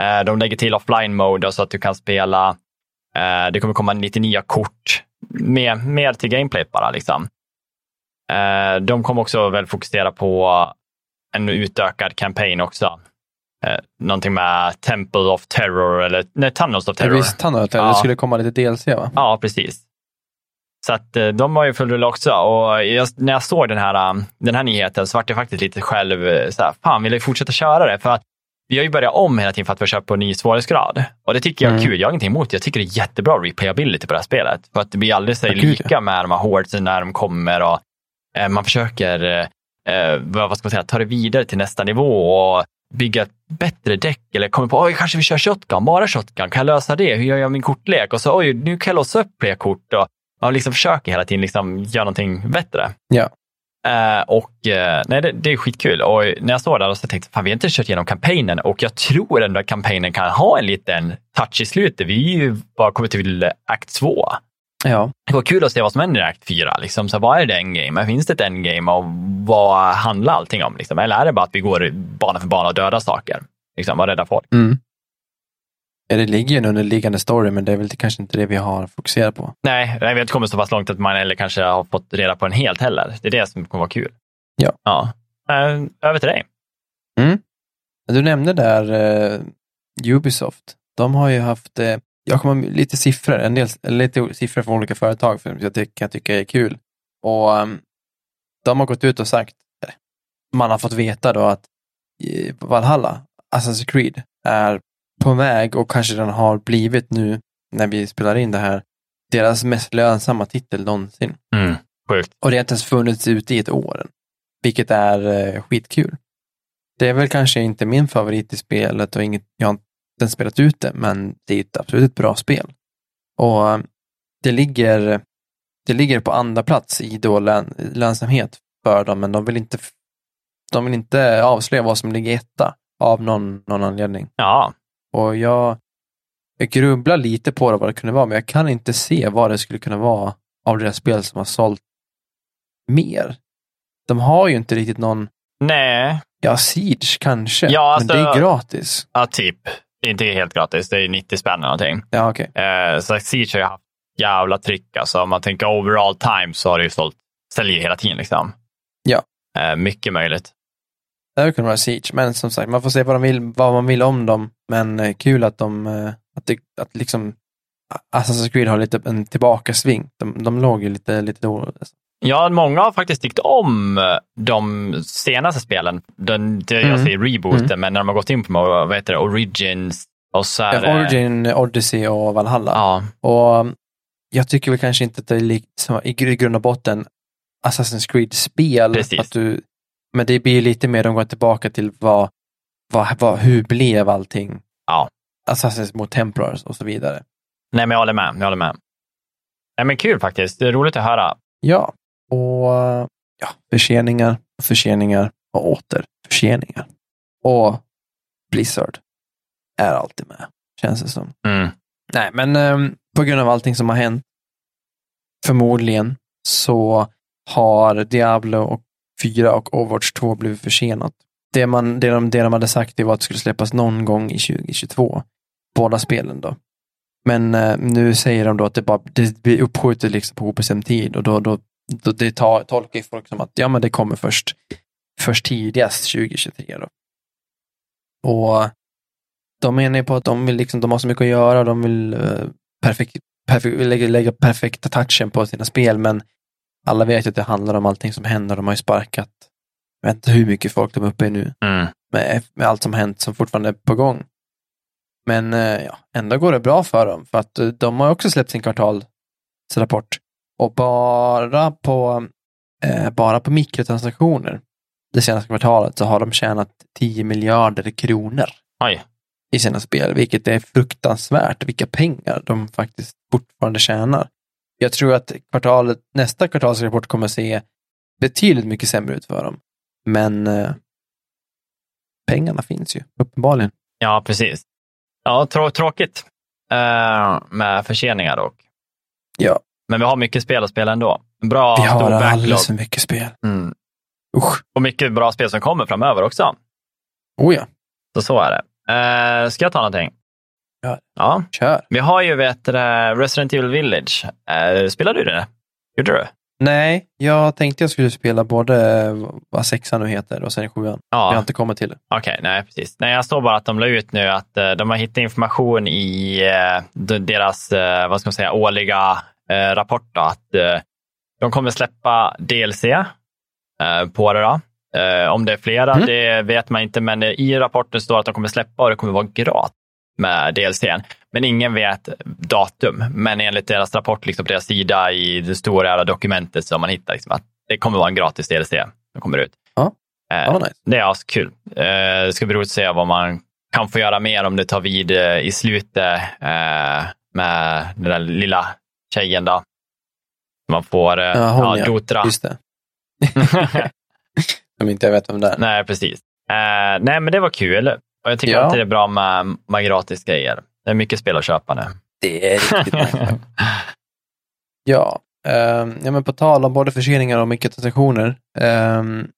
Uh, de lägger till offline mode så att du kan spela. Uh, det kommer komma lite nya kort. Mer, mer till gameplay bara liksom. Uh, de kommer också väl fokusera på en utökad campaign också. Uh, någonting med Temple of Terror eller nej, Tunnels of Terror. Ja, visst, Tunnels of Terror. Ja. Det skulle komma lite D L C va? Ja, precis. Så att de har ju full rull också. Och jag, när jag såg den här, den här nyheten så var jag faktiskt lite själv så här, fan, vill jag fortsätta köra det? För att vi har ju börjat om hela tiden för att försöka på en ny svårighetsgrad. Och det tycker jag är mm. kul. Jag har ingenting emot det. Jag tycker det är jättebra replayability på det här spelet. För att det blir aldrig sig lika ja. Med de här hårdsen när de kommer. Och eh, man försöker eh, vad ska man säga, ta det vidare till nästa nivå och bygga ett bättre däck. Eller kommer på, oj, kanske vi kör shotgun, bara shotgun. Kan jag lösa det? Hur gör jag min kortlek? Och så, oj, nu kan jag låsa upp fler kort och man liksom försöker hela tiden liksom göra någonting bättre. Ja. Eh, och eh, nej, det, det är skitkul. Och när jag såg där så tänkte jag, fan, vi har inte kört igenom kampanjen. Och jag tror ändå att kampanjen kan ha en liten touch i slutet. Vi är ju bara kommit till akt två. Ja. Det var kul att se vad som händer i akt fyra. Liksom. Så vad är det endgame? Finns det ett endgame? Och vad handlar allting om? Liksom? Eller är det bara att vi går bana för bana och dödar saker? Liksom, och räddar folk. Mm. Det ligger ju en underliggande story, men det är väl kanske inte det vi har fokuserat på. Nej, vi har inte kommit så pass långt att man eller kanske har fått reda på en helt heller. Det är det som kommer vara kul. Ja. Ja. Över till dig. Mm. Du nämnde där eh, Ubisoft. De har ju haft, eh, jag kommer med lite siffror, en del lite siffror från olika företag för jag tycker jag tycker är kul. Och um, de har gått ut och sagt, man har fått veta då att eh, Valhalla, Assassin's Creed, är på väg och kanske den har blivit nu när vi spelar in det här deras mest lönsamma titel någonsin. Mm, sjukt. Och det har inte ens funnits ute i ett år. Vilket är eh, skitkul. Det är väl kanske inte min favorit i spelet och inget, jag har inte ens spelat ut det, men det är ett absolut bra spel. Och det ligger det ligger på andra plats i då lön, lönsamhet för dem, men de vill inte de vill inte avslöja vad som ligger etta av någon, någon anledning. Ja. Och jag, jag grubblar lite på det, vad det kunde vara. Men jag kan inte se vad det skulle kunna vara av deras spel som har sålt mer. De har ju inte riktigt någon... Nej. Ja, Siege kanske. Ja, alltså, men det är gratis. Ja, typ. inte helt gratis, det är nittio spänn eller någonting. Ja, okej. Okay. Eh, så Siege har ju haft jävla tryck. Alltså, om man tänker overall time så har det ju sålt, säljer hela tiden liksom. Ja. Eh, mycket möjligt. Det kunde vara Siege, men som sagt, man får se vad, de vill, vad man vill om dem. Men eh, kul att de, eh, att, det, att liksom Assassin's Creed har lite en tillbakasving. De, de låg ju lite, lite dåligt. Ja, många har faktiskt tyckt om de senaste spelen. Den, jag mm. säger rebooten, mm. men när de har gått in på vad heter det, Origins och så här, ja, Origin, Odyssey och Valhalla. Ja. Och jag tycker väl kanske inte att det är likt som, i grund och botten Assassin's Creed-spel. Precis. Att du, men det blir lite mer, de går tillbaka till vad, vad, vad, hur blev allting? Ja. Assassin's mot Templars och så vidare. Nej, men jag håller med. Jag håller med. Nej, men kul faktiskt. Det är roligt att höra. Ja. Och ja, förseningar, förseningar och åter förseningar. Och Blizzard är alltid med, känns det som. Mm. Nej, men um, på grund av allting som har hänt förmodligen så har Diablo fyra och Overwatch två blivit försenat. Det, man, det, de, det de hade sagt det var att det skulle släppas någon gång i tjugo tjugotvå. Båda spelen då. Men uh, nu säger de då att det bara det blir uppskjutet liksom på obestämd tid och då, då det tar, tolkar folk som att ja, men det kommer först, först tidigast tjugo tjugotre då. Och de menar ju på att de vill liksom, de har så mycket att göra, de vill eh, perfekt, perfekt, lägga, lägga perfekta touchen på sina spel, men alla vet ju att det handlar om allting som händer. De har ju sparkat, jag vet inte hur mycket folk de är uppe i nu mm. med, med allt som hänt som fortfarande är på gång. Men eh, ja, ändå går det bra för dem, för att de har också släppt sin kvartalsrapport. Och bara på, eh, bara på mikrotransaktioner det senaste kvartalet så har de tjänat tio miljarder kronor Oj. I sina spel. Vilket är fruktansvärt. Vilka pengar de faktiskt fortfarande tjänar. Jag tror att kvartalet, nästa kvartalsrapport kommer att se betydligt mycket sämre ut för dem. Men eh, pengarna finns ju, uppenbarligen. Ja, precis. Ja, trå- tråkigt eh, med förseningar dock. Ja. Men vi har mycket spel att spela ändå. Bra, vi har alldeles för mycket spel. Mm. Usch. Och mycket bra spel som kommer framöver också. Oh ja. Så så är det. Uh, ska jag ta någonting? Ja. Ja. Kör. Vi har ju vet, Resident Evil Village. Uh, spelar du det? Gjorde du? Nej, jag tänkte jag skulle spela både vad sexan nu heter och sen sjuan. Ja. Jag har inte kommit till det. Okej, okay, nej precis. Nej, jag står bara att de la ut nu att uh, de har hittat information i uh, deras, uh, vad ska man säga, årliga Eh, rapport då, att eh, de kommer släppa D L C eh, på det då. Eh, om det är flera, mm. det vet man inte, men i rapporten står att de kommer släppa och det kommer vara gratis med D L C:n. Men ingen vet datum, men enligt deras rapport liksom, på deras sida i det stora dokumentet som man hittar liksom, att det kommer vara en gratis D L C som kommer ut. Ja. Eh, oh, nice. Det är alltså kul. Eh, det ska bli roligt att se vad man kan få göra mer om det tar vid eh, i slutet eh, med den där lilla tjejen då. Man får ja, hon, ja, Dotra. Just det. Om inte jag vet vem det är. Nej, precis. Uh, nej, men det var kul. Och jag tycker ja. att det är bra med, med gratis grejer. Det är mycket spel att köpa nu. Det är riktigt. ja. Um, ja, men på tal om både förseningar och mikrotransaktioner. Um,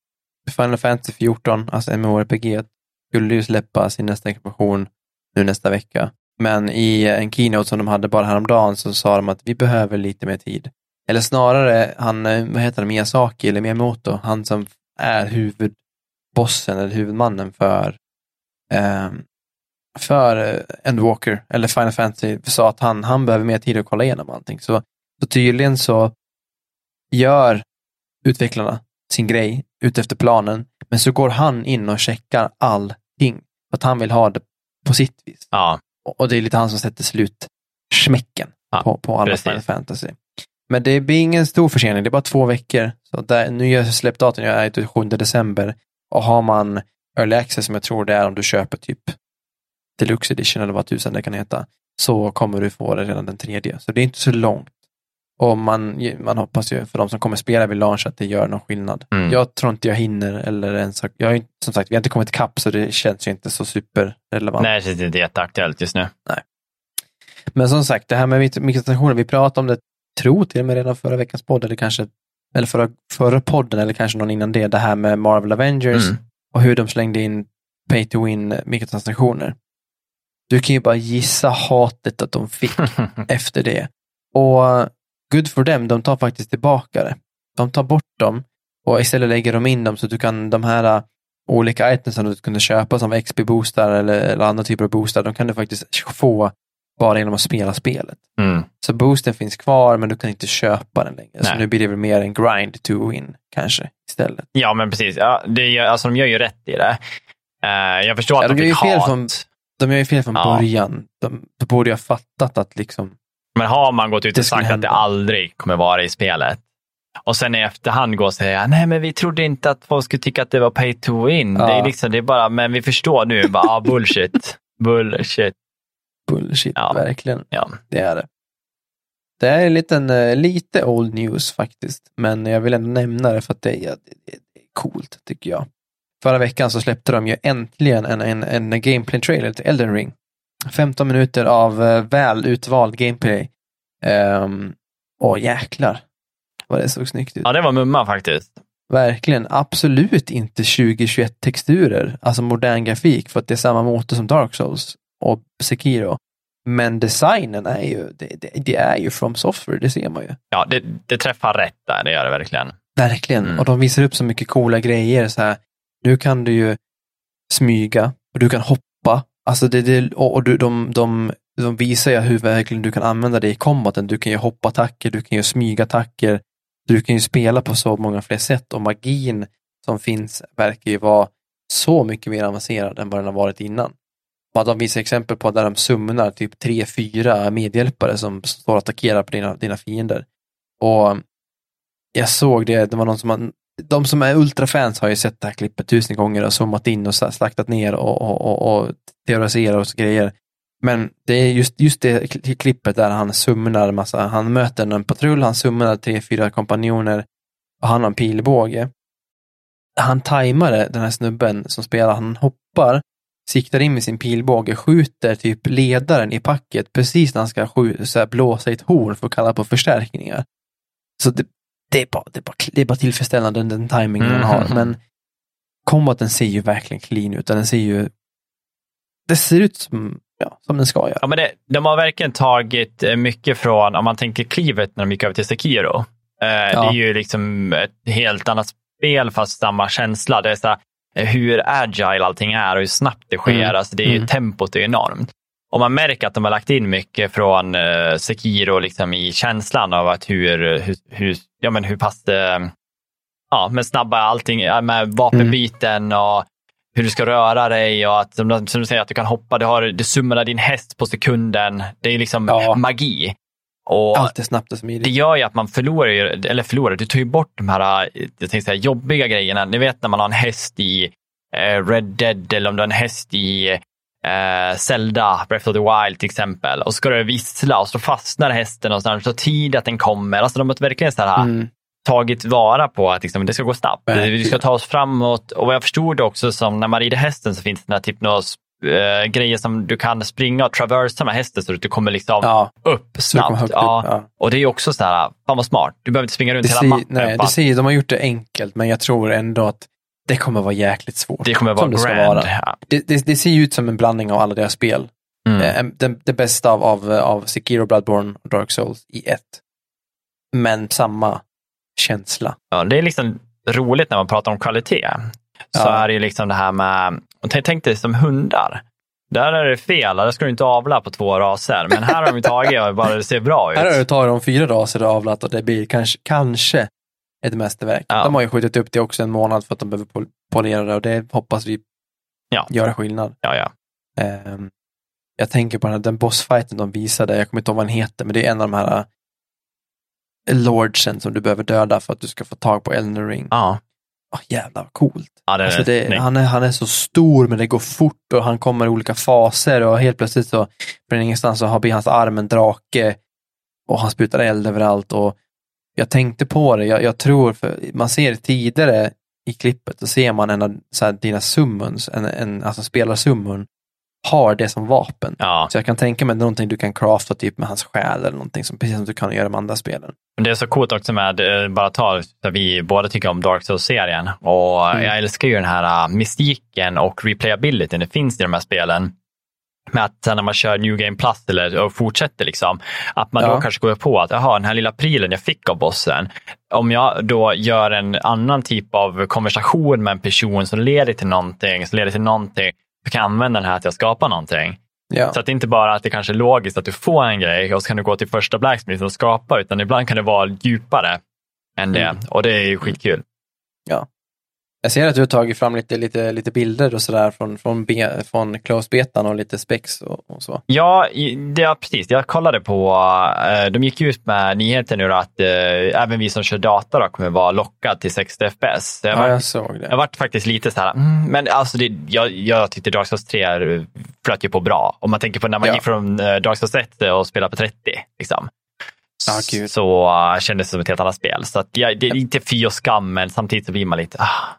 Final Fantasy fjorton, alltså MMORPG, skulle ju släppa sin nästa expansion nu nästa vecka. Men i en keynote som de hade bara häromdagen så sa de att vi behöver lite mer tid. Eller snarare, han, vad heter det, Miyazaki eller Miyamoto, han som är huvudbossen eller huvudmannen för eh, för Endwalker eller Final Fantasy, sa att han, han behöver mer tid att kolla igenom allting. Så, så tydligen så gör utvecklarna sin grej ut efter planen, men så går han in och checkar allting. För att han vill ha det på sitt vis. Ja. Och det är lite han som sätter slut smäcken ja, på, på alla precis. Final Fantasy. Men det blir ingen stor försening. Det är bara två veckor. Så där, nu gör jag släppdatum. Jag är sjunde december. Och har man Early Access, som jag tror det är om du köper typ Deluxe Edition eller vad tusen det kan heta, så kommer du få det redan den tredje. Så det är inte så långt. Och man, man hoppas ju för de som kommer spela vid launch att det gör någon skillnad. Mm. Jag tror inte jag hinner eller ens, jag är, som sagt, vi har inte kommit kapp så det känns ju inte så superrelevant. Nej, det är inte jätteaktuellt just nu. Nej. Men som sagt, det här med mikrotransaktioner, vi pratade om det, tror till och med redan förra veckans podd eller kanske, eller förra, förra podden eller kanske någon innan det, det här med Marvel Avengers mm. och hur de slängde in pay to win mikrotransaktioner. Du kan ju bara gissa hatet att de fick efter det. Och good for them, de tar faktiskt tillbaka det. De tar bort dem och istället lägger de in dem så att du kan, de här olika items som du kunde köpa som X P-boostar eller, eller andra typer av boostar, de kan du faktiskt få bara genom att spela spelet. Mm. Så boosten finns kvar, men du kan inte köpa den längre. Nej. Så nu blir det väl mer en grind to win kanske istället. Ja, men precis. Ja, det gör, alltså de gör ju rätt i det. Uh, jag förstår ja, att de, de fick hat. Från, de gör ju fel från ja. början. De, de borde ju ha fattat att liksom... Men har man gått ut och sagt att det aldrig kommer vara i spelet och sen i efterhand går och säger nej men vi trodde inte att folk skulle tycka att det var pay to win. Ja. Det är liksom, det är bara, men vi förstår nu. Bara, ah, bullshit. Bullshit. Bullshit, ja. Verkligen. Ja. Det är det. Det är liten, lite old news faktiskt. Men jag vill ändå nämna det för att det är, det är coolt tycker jag. Förra veckan så släppte de ju äntligen en, en, en gameplay-trailer till Elden Ring. femton minuter av väl utvald gameplay. Um, åh jäklar. Vad det såg snyggt ut. Ja, det var mumma faktiskt. Verkligen. Absolut inte tjugo tjugoett-texturer. Alltså modern grafik. För att det är samma motor som Dark Souls och Sekiro. Men designen är ju, det, det, det är ju From Software, det ser man ju. Ja, det, det träffar rätt där, det gör det verkligen. Verkligen, mm. Och de visar upp så mycket coola grejer så här, nu kan du ju smyga, och du kan hoppa, alltså det, det, och, och du, de, de, de visar ju hur verkligen du kan använda det i kombaten, du kan ju hoppa attacker, du kan ju smyga attacker, du kan ju spela på så många fler sätt, och magin som finns verkar ju vara så mycket mer avancerad än vad den har varit innan. De visar exempel på där de sumnar typ tre, fyra medhjälpare som står och attackerar på dina, dina fiender. Och jag såg det, det var någon som man, de som är ultrafans har ju sett det här klippet tusen gånger och zoomat in och slaktat ner och, och, och, och teoriserat och så grejer. Men det är just, just det klippet där han sumnar massa, han möter en patrull, han sumnar tre, fyra kompanjoner och han har en pilbåge. Han tajmar den här snubben som spelar, han hoppar, siktar in med sin pilbåge, skjuter typ ledaren i packet precis när han ska skjuta, så här, blåsa i ett horn för att kalla på förstärkningar. Så det, det, är, bara, det, är, bara, det är bara tillfredsställande den timingen mm. han har. Men kombaten ser ju verkligen clean ut. Den ser ju det ser ut som, ja, som den ska göra. Ja, men det, de har verkligen tagit mycket från, om man tänker klivet när de gick över till Sekiro. Eh, ja. Det är ju liksom ett helt annat spel fast samma känsla. Det är så här, hur agile allting är och hur snabbt det sker. Mm. Alltså det är ju, mm. tempot är enormt. Och man märker att de har lagt in mycket från eh, Sekiro liksom i känslan av att hur, hur, hur, ja, men hur pass eh, ja, men snabba allting med vapenbiten mm. och hur du ska röra dig och att, som, som du säger, att du kan hoppa, du, har, du summerar din häst på sekunden. Det är liksom ja. magi. Och allt är snabbt och smidigt. Det gör ju att man förlorar, eller förlorar, du tar ju bort de här, jag tänkte säga, jobbiga grejerna. Ni vet när man har en häst i eh, Red Dead, eller om du har en häst i eh, Zelda, Breath of the Wild till exempel. Och så ska du vissla och så fastnar hästen och så tar tid att den kommer. Alltså de har verkligen så här, mm. tagit vara på att liksom, det ska gå snabbt. Mm. Vi ska ta oss framåt. Och vad jag förstod också, som när man rider hästen så finns det den här typen av Uh, grejer som du kan springa och traversa med hästen så att du kommer liksom ja, upp snabbt. Ja. Ja. Och det är ju också så här, fan vad smart. Du behöver inte springa runt det hela ser, mappen. Nej, det ser, de har gjort det enkelt, men jag tror ändå att det kommer vara jäkligt svårt. Det kommer vara grand. Det, vara. Ja. Det, det, det ser ju ut som en blandning av alla deras spel. Mm. Uh, det, det bästa av, av, av Sekiro, Bloodborne och Dark Souls i ett. Men samma känsla. Ja, det är liksom roligt när man pratar om kvalitet. Så ja. är det ju liksom det här med, och tänk dig som hundar. Där är det fel, där ska du inte avla på två raser. Men här har de tagit och bara det ser bra ut. Här har du tagit de fyra raser och avlat och det blir kanske, kanske ett mästerverk. Ja. De har ju skjutit upp det också en månad för att de behöver polera det och det hoppas vi ja. gör skillnad. Ja, ja. Um, jag tänker på den, här, den bossfighten de visade, jag kommer inte ihåg vad den heter, men det är en av de här lordsen som du behöver döda för att du ska få tag på Elden Ring. Ja. Oh, jävlar vad coolt. Ja, det alltså det, är han, är, han är så stor men det går fort och han kommer i olika faser och helt plötsligt så från ingenstans så har vi hans arm en drake och han sprutar eld överallt och jag tänkte på det, jag, jag tror för man ser det tidigare i klippet så ser man en av så här, dina summons en, en, alltså spelarsummon har det som vapen. Ja. Så jag kan tänka mig någonting du kan crafta typ med hans själ eller någonting som precis som du kan göra med andra spelen. Det är så coolt också med, bara ta, vi båda tycker om Dark Souls-serien och mm. jag älskar ju den här mystiken och replayabilityn det finns i de här spelen. med att när man kör New Game Plus eller och fortsätter liksom, att man ja. då kanske går på att jaha, den här lilla prylen jag fick av bossen, om jag då gör en annan typ av konversation med en person som leder till någonting, som leder till någonting, så kan jag använda den här att jag skapar någonting. Ja. Så att det inte bara att det kanske är logiskt att du får en grej och så kan du gå till första blacksmith och skapa, utan ibland kan det vara djupare än det. Mm. Och det är ju skitkul. Ja. Jag ser att du har tagit fram lite, lite, lite bilder och sådär från, från, be, från close betan och lite specs och, och så. Ja, det, ja, precis. Jag kollade på, de gick ut med nyheten nu att eh, även vi som kör data då kommer vara lockade till sextio F P S. Jag var, ja, jag såg det. Jag var faktiskt lite så här, mm, men alltså det, jag, jag tyckte Dark Souls tre flöt ju på bra. Om man tänker på när man ja. gick från Dark Souls ett och spelade på trettio liksom. Ah, så uh, kändes det som ett helt annat spel. Så att, ja, det är inte fy och skam, men samtidigt så blir man lite... Ah.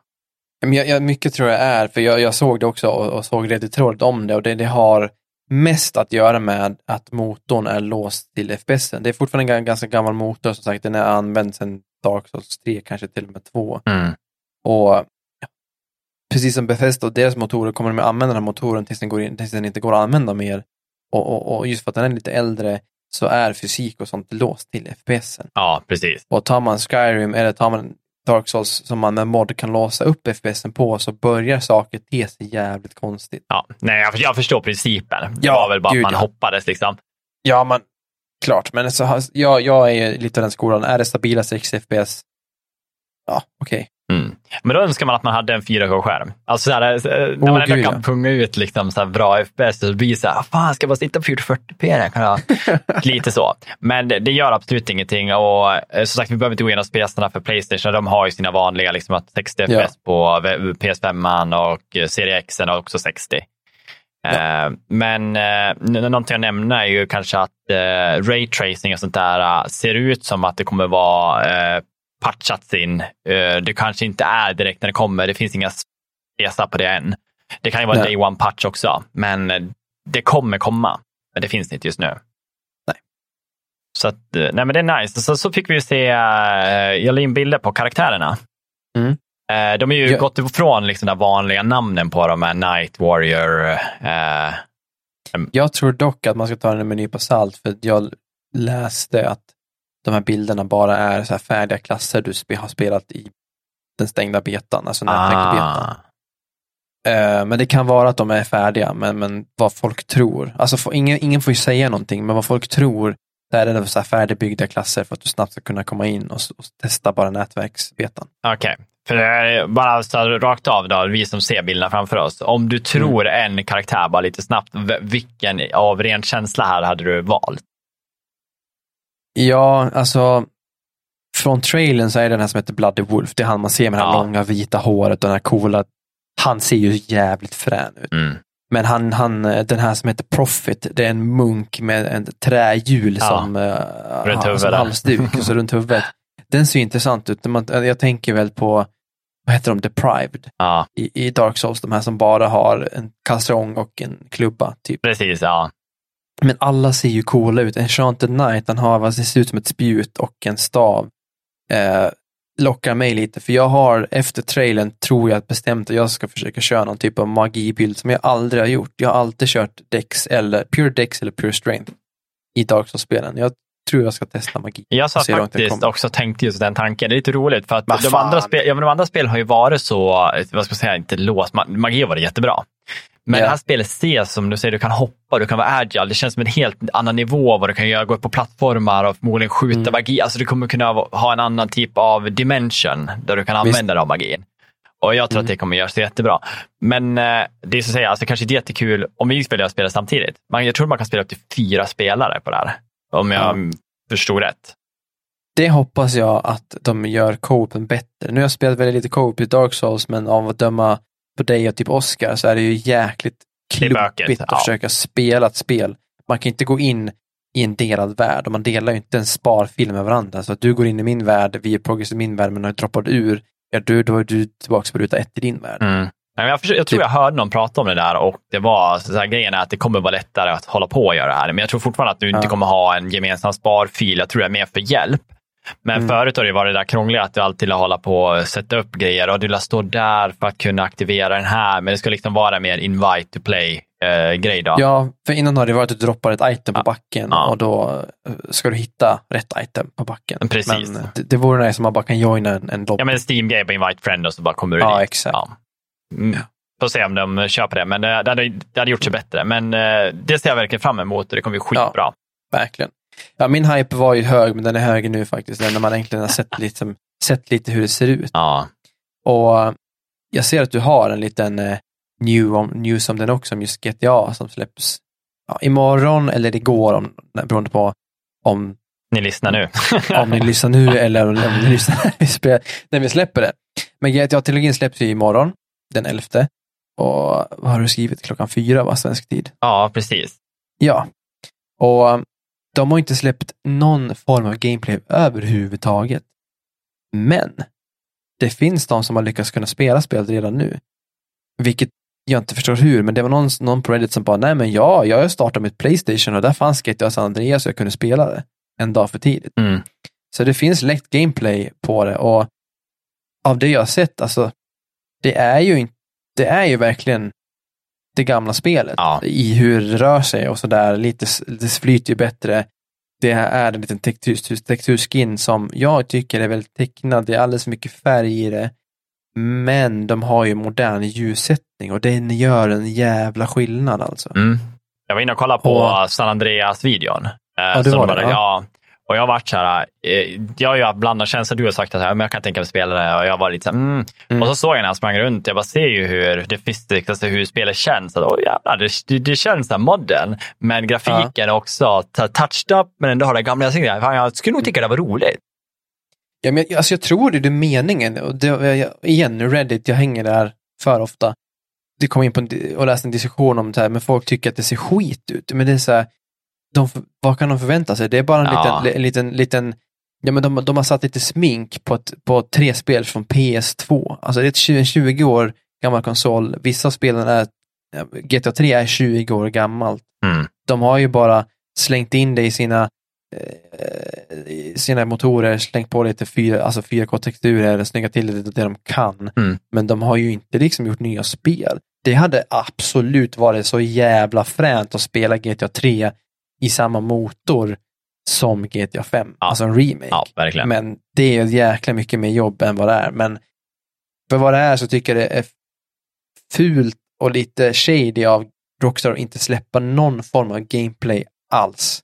Men jag, jag, mycket tror jag är, för jag, jag såg det också och, och såg Reddit-trådet om det, och det, det har mest att göra med att motorn är låst till F P S. Det är fortfarande en ganska gammal motor, som sagt, den är använd sedan Dark Souls tre, kanske till och med två. Mm. Och precis som Bethesda och deras motorer kommer de att använda den här motoren tills den, går in, tills den inte går att använda mer. Och, och, och just för att den är lite äldre så är fysik och sånt låst till F P S-en. Ja, precis. Och tar man Skyrim eller tar man Dark Souls som man med mod kan låsa upp F P S-en på, så börjar saker te sig jävligt konstigt. Ja, nej, jag förstår principen. Det ja, var väl bara gud, att man ja. hoppades liksom. Ja, man, klart. Men så, jag, jag är lite av den skolan. Är det stabila sex F P S? Ja, okej. Okay. Mm. Men då önskar man att man hade en fyra K-skärm. Alltså så här, när man oh, ändå gud, kan ja. punga ut liksom så här bra F P S, så blir det så här, fan, ska jag bara sitta på fyrtio fyrtio p? Lite så. Men det gör absolut ingenting. Och som sagt, vi behöver inte gå igenom spesarna för PlayStation. De har ju sina vanliga liksom, att sextio F P S ja. på P S fem och Series X och också sextio. Ja. Men någonting jag nämner är ju kanske att raytracing och sånt där ser ut som att det kommer vara patchats in. Det kanske inte är direkt när det kommer. Det finns inga spesar på det än. Det kan ju vara en day one patch också. Men det kommer komma. Men det finns inte just nu. Nej. Så att, nej, men det är nice. Så, så fick vi ju se, jag la in bilder på karaktärerna. Mm. De har ju jag... gått ifrån liksom de vanliga namnen på dem. Night Warrior. Eh... Jag tror dock att man ska ta en meny på salt. För jag läste att de här bilderna bara är så här färdiga klasser du sp- har spelat i den stängda betan, alltså den stängda ah. betan. Uh, men det kan vara att de är färdiga, men, men vad folk tror. Alltså för, ingen, ingen får ju säga någonting, men vad folk tror, där är det så här färdigbyggda klasser för att du snabbt ska kunna komma in och, och testa bara nätverksbetan. Okej, okay. För det är bara så här, rakt av då, vi som ser bilderna framför oss. Om du tror mm. en karaktär bara lite snabbt, vilken av ren känsla här hade du valt? Ja, alltså från trailern så är det den här som heter Bloody Wolf. Det är han man ser med det här ja. långa vita håret och den här coola. Han ser ju jävligt frän ut. Mm. Men han, han, den här som heter Prophet, det är en munk med en trähjul ja. som, uh, som halsduk och så runt huvudet. Den ser intressant ut. Jag tänker väl på, vad heter de? Deprived. Ja. I, I Dark Souls, de här som bara har en kalsong och en klubba. Typ. Precis, ja. Men alla ser ju coola ut. Enchanted Knight, han har vad ser ut som ett spjut och en stav. Eh, lockar mig lite. För jag har, efter trailern tror jag bestämt att jag ska försöka köra någon typ av magibild som jag aldrig har gjort. Jag har alltid kört Dex eller Pure Dex eller Pure Strength i Dark Souls-spelen. Jag tror jag ska testa magi. Jag sa faktiskt jag också tänkte just den tanken. Det är lite roligt för att de andra, spel, ja, de andra spel har ju varit så, vad ska jag säga, inte låst. Magi var det jättebra. Men yeah. det här spelet ses som du säger, du kan hoppa, du kan vara agile. Det känns som en helt annan nivå vad du kan göra. Gå upp på plattformar och förmodligen skjuta mm. magi. Alltså du kommer kunna ha en annan typ av dimension där du kan använda dig av magin. Och jag tror mm. att det kommer göra så jättebra. Men eh, det är så att säga, alltså, kanske det är jättekul om vi spelar och spelar samtidigt. Man, jag tror man kan spela upp till fyra spelare på det här. Om jag mm. förstår rätt. Det hoppas jag att de gör co-open bättre. Nu har jag spelat väldigt lite co-op i Dark Souls, men av att döma på dig och typ Oscar så är det ju jäkligt klubbigt att ja. försöka spela ett spel. Man kan inte gå in i en delad värld och man delar ju inte en sparfilm med varandra. Så att du går in i min värld, vi är progress i min värld, men när du droppar ur, ja, du, då är du tillbaka på ruta ett i din värld. Mm. Nej, men jag, försöker, jag tror jag hörde någon prata om det där och det var så här, grejen är att det kommer vara lättare att hålla på och göra det här. Men jag tror fortfarande att du inte ja. kommer ha en gemensam sparfil. Jag tror det är mer för hjälp. Men mm. förut har det varit det där krångliga att du alltid vill hålla på och sätta upp grejer och du vill stå där för att kunna aktivera den här, men det ska liksom vara mer invite to play eh, grej då. Ja, för innan har det varit att du droppar ett item på backen ja. och då ska du hitta rätt item på backen. Precis. Men det, det vore det som man bara kan joina en, en lobby. Ja, men Steam game på invite friend och så bara kommer du ja, dit. Exakt. Ja, exakt. Mm. Får se om de köper det, men det hade, det hade gjort sig bättre. Men det ser jag verkligen fram emot och det kommer bli skitbra. Ja, verkligen. Ja, min hype var ju hög, men den är hög nu faktiskt. När man egentligen har sett, liksom, sett lite hur det ser ut. Ja. Och jag ser att du har en liten eh, new om, news om den också, om just G T A som släpps ja, imorgon eller igår, om, beroende på om ni lyssnar nu. om ni lyssnar nu eller om ni lyssnar när vi, spelar, när vi släpper det. Men G T A-trilogin släpps ju imorgon, den elfte. Och vad har du skrivit? Klockan fyra, va? Svensk tid. Ja, precis. Ja. Och de har inte släppt någon form av gameplay överhuvudtaget. Men det finns de som har lyckats kunna spela spelet redan nu. Vilket jag inte förstår hur, men det var någon, någon på Reddit som bara, nej men ja, jag startade mitt PlayStation och där fanns G T A San Andreas och jag kunde spela det en dag för tidigt. Mm. Så det finns lätt gameplay på det, och av det jag har sett, alltså det är ju inte Det är ju verkligen det gamla spelet ja. i hur det rör sig och sådär. Lite, det flyter ju bättre. Det här är en liten textur, texturskin som jag tycker är väldigt tecknad. Det är alldeles mycket färg i det. Men de har ju modern ljussättning och den gör en jävla skillnad alltså. Mm. Jag var inne och kollade på och, San Andreas-videon. Ja, det var det. Bara, ja. Ja. Och jag har varit så här, jag har ju blandat känslor, du har sagt att här, men jag kan tänka mig spela det, och jag var lite så här, mm. Mm. och så såg jag när jag sprang runt, jag bara ser ju hur det fysiskt, alltså hur spelet känns, att, oh, jävlar, det, det känns den modden, men grafiken ja. också touched up, men ändå har det gamla signaler. Fan, jag skulle nog tycka det var roligt. Ja, men alltså jag tror det är meningen, och det, jag, igen, Reddit, jag hänger där för ofta, det kom in på en, och läste en diskussion om det här, men folk tycker att det ser skit ut, men det är så här, De, vad kan de förvänta sig? Det är bara en ja. liten, liten, liten ja, men de, de har satt lite smink på, ett, på tre spel från P S två. Alltså det är ett tjugo, tjugo år gammal konsol. Vissa spelen är, G T A tre är tjugo år gammalt. Mm. De har ju bara slängt in det i sina eh, sina motorer, slängt på lite fyra, alltså fyra K-texturer eller snygga till det, det de kan. Mm. Men de har ju inte liksom gjort nya spel. Det hade absolut varit så jävla fränt att spela G T A tre i samma motor som G T A fem. Ja. Alltså en remake. Ja, verkligen. Men det är jäkla mycket mer jobb än vad det är. Men för vad det är så tycker jag det är fult och lite shady av Rockstar att inte släppa någon form av gameplay alls.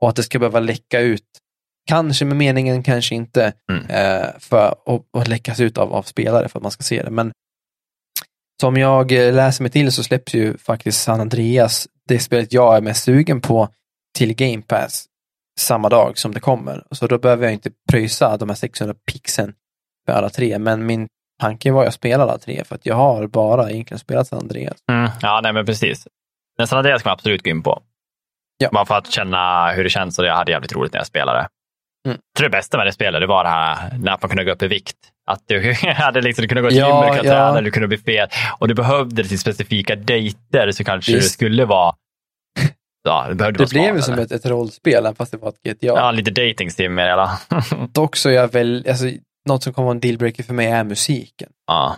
Och att det ska behöva läcka ut. Kanske med meningen, kanske inte. Mm. För att läckas ut av, av spelare för att man ska se det. Men som jag läser mig till så släpps ju faktiskt San Andreas, det spelet jag är mest sugen på, till Game Pass samma dag som det kommer. Så då behöver jag inte pröjsa de här sexhundra pixeln för alla tre. Men min tanke var att jag spelar alla tre, för att jag har bara egentligen spelat San Andreas. Mm. Ja, nej men precis. Men San Andreas kan man absolut gå in på. Ja. Man får att känna hur det känns, och jag hade jävligt roligt när jag spelade. Mm. Jag tror det bästa med det spelade var det här när man kunde gå upp i vikt. Att du hade liksom, du kunde gå till gym, du kunde ja. träna, du kunde bli fet. Och du behövde det till specifika dejter, så kanske Just. det skulle vara Ja, det det blev smart, ju som ett, ett rollspel, fast det var ett G T A. Ja, lite dating-sim med det. Dock så är jag väl, alltså, något som kommer vara en dealbreaker för mig är musiken. Ja.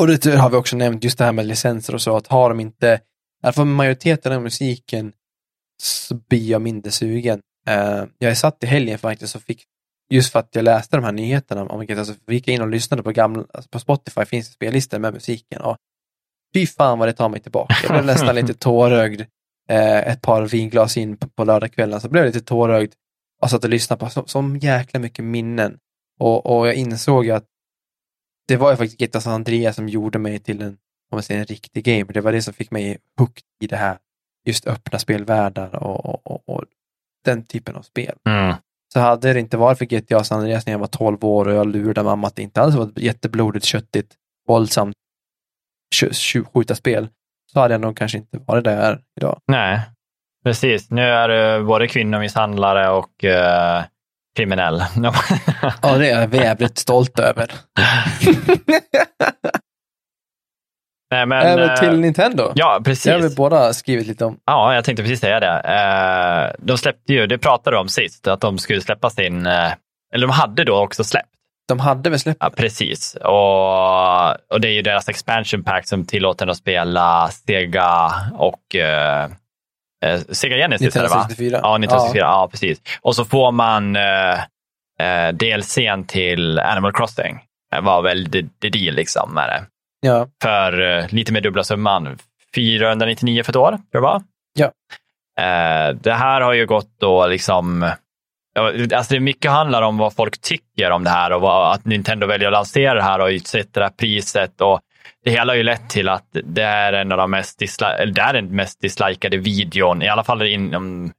Och det har vi också nämnt, just det här med licenser och så, att har de inte, i alla fall majoriteten av musiken, så blir jag mindre sugen. Uh, jag är satt i helgen faktiskt och fick, just för att jag läste de här nyheterna om G T A, så gick jag in och lyssnade på gamla, alltså på Spotify finns spellistor med musiken, och fy fan vad det tar mig tillbaka. Jag blev nästan lite tårögd. Ett par vinglas in på lördagskvällen, så blev jag lite tårögd och satt och lyssnade på så, så jäkla mycket minnen, och, och jag insåg att det var ju faktiskt G T A San Andreas som gjorde mig till en, om man säger, en riktig game. Det var det som fick mig hooked i det här, just öppna spelvärldar och, och, och, och den typen av spel. Mm. Så hade det inte varit för G T A San Andreas när jag var tolv år och jag lurade mamma att det inte alls var ett jätteblodigt, köttigt, våldsamt skjuta spel, så hade jag nog kanske inte varit där idag. Nej, precis. Nu är uh, både kvinnomisshandlare och uh, kriminell. Ja, det är jag jävligt stolt över. Nej, men, Även till uh, Nintendo. Ja, precis. Det har vi båda skrivit lite om. Ja, jag tänkte precis säga det. Uh, de släppte ju, det pratade de om sist, att de skulle släppa sin uh, Eller de hade då också släppt. De hade väl släppt? Ja, precis. Och, och det är ju deras expansion pack som tillåter att spela Sega och... Eh, Sega Genesis, eller va? nittonhundrasextiofyra. Ja, nittonhundrasextiofyra. Ja. Ja, precis. Och så får man eh, D L C:n till Animal Crossing. Det var väl det, det deal liksom med det. Ja. För eh, lite mer dubbla summan. fyrahundranittionio för ett år, tror jag det var. Ja. Eh, det här har ju gått då liksom... Alltså det mycket handlar om vad folk tycker om det här och vad, att Nintendo väljer att lansera det här och utsätta priset, och det hela har ju lett till att det är en av de mest disla- det är den mest dislikade videon, i alla fall inom...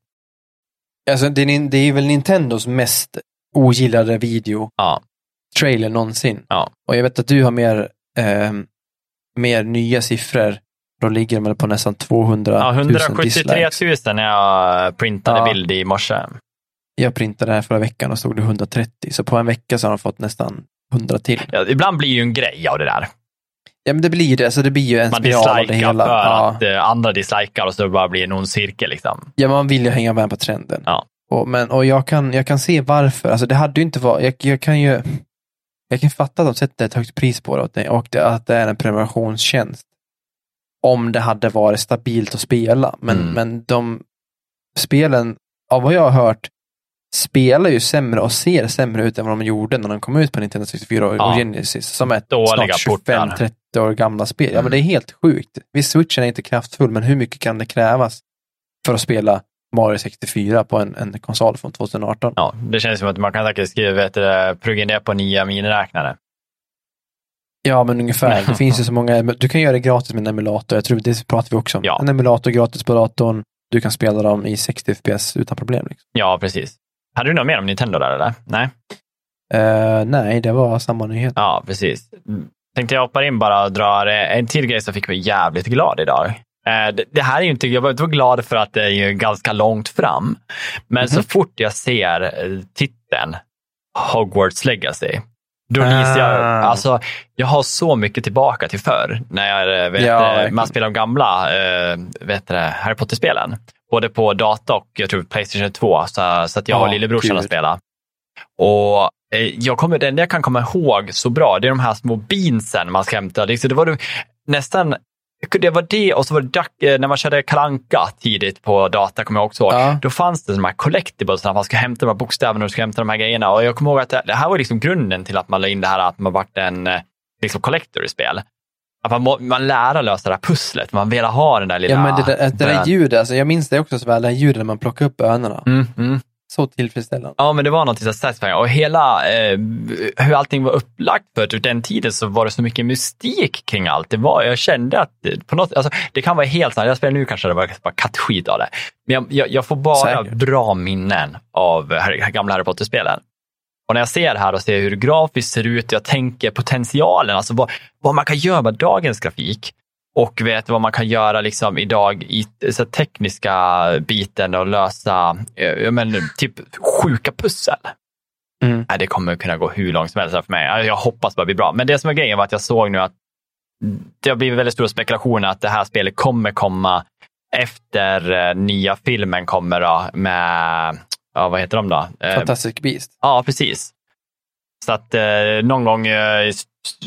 Alltså det är, det är väl Nintendos mest ogillade video, ja, trailer någonsin. Ja. Och jag vet att du har mer, eh, mer nya siffror. Då ligger man på nästan tvåhundratusen. Ja, etthundrasjuttiotre tusen när jag printade, ja, bild i morse. Jag printade det här förra veckan och stod det etthundratrettio. Så på en vecka så har de fått nästan hundra till. Ja, ibland blir ju en grej av det där. Ja, men det blir det. Alltså det blir ju en spiral av det hela. Man dislikar för, ja, att andra dislikar och så bara blir det någon cirkel liksom. Ja, man vill ju hänga med på trenden. Ja. Och, men, och jag, kan, jag kan se varför. Alltså det hade ju inte varit... Jag, jag kan ju... Jag kan fatta att de sätter ett högt pris på det och det, att det är en prenumerationstjänst. Om det hade varit stabilt att spela. Men, mm. men de spelen, av vad jag har hört, spelar ju sämre och ser sämre ut än vad de gjorde när de kom ut på Nintendo sextiofyra och ja. Genesis, som är dåliga snart tjugofem trettio år gamla spel. Mm. Ja, men det är helt sjukt. Visst, Switchen är inte kraftfull, men hur mycket kan det krävas för att spela Mario sextiofyra på en, en konsol från tjugoarton? Ja, det känns som att man kan säkert skriva ett plugga ner på nya miniräknare. Ja, men ungefär. Det finns ju så många... Du kan göra det gratis med en emulator. Jag tror det pratar vi också om. Ja. En emulator gratis på datorn. Du kan spela dem i sextio F P S utan problem. Liksom. Ja, precis. Hade du något mer om Nintendo där, eller? Nej. Uh, nej, det var samma nyhet. Ja, precis. Tänkte jag hoppa in bara och dra en till grej som fick mig jävligt glad idag. Uh, det, det här är ju inte... Jag var inte glad för att det är ju ganska långt fram. Men mm-hmm. så fort jag ser titeln Hogwarts Legacy... Då visar jag, alltså, jag har så mycket tillbaka till förr när jag vet, ja, man spelar de gamla vet det, Harry Potter-spelen. Både på data och jag tror PlayStation två, så, så att jag och ja, lillebrorsan spelar. Och jag kommer, den jag kan komma ihåg så bra, det är de här små beansen man ska hämta. Det var det, nästan, det var det, och så var det när man körde Kalanka tidigt på data, kommer jag också ihåg. Ja. Då fanns det de här collectibles där man ska hämta de här bokstäverna och ska hämta de här grejerna. Och jag kommer ihåg att det här var liksom grunden till att man la in det här att man varit en liksom collector i spel. Att man, må, man lär lösa det här pusslet. Man vill ha den där lilla... Ja, men det där, det där ljudet, alltså, jag minns det också så väl, det där ljudet när man plockar upp önorna. Mm, mm. Så tillfredsställande. Ja, men det var någonting så satisfying. Och hela eh, hur allting var upplagt för den tiden, så var det så mycket mystik kring allt. Det var, jag kände att på något, alltså, det kan vara helt sant. Jag spelar nu kanske det var bara kattskit av det. Men jag, jag, jag får bara Säkert. bra minnen av här, gamla Harry Potter-spelen. Och när jag ser det här och ser hur det grafiskt ser ut, jag tänker potentialen, alltså vad, vad man kan göra med dagens grafik. Och vet vad man kan göra liksom idag i så tekniska biten och lösa men, typ sjuka pussel. Mm. Nej, det kommer kunna gå hur långt som helst för mig. Jag hoppas bara blir bra. Men det som är grejen var att jag såg nu att det har blivit väldigt stora spekulationer att det här spelet kommer komma efter nya filmen kommer då med, ja, vad heter de då? Fantastic Beast. Ja, precis. Så att eh, någon gång eh,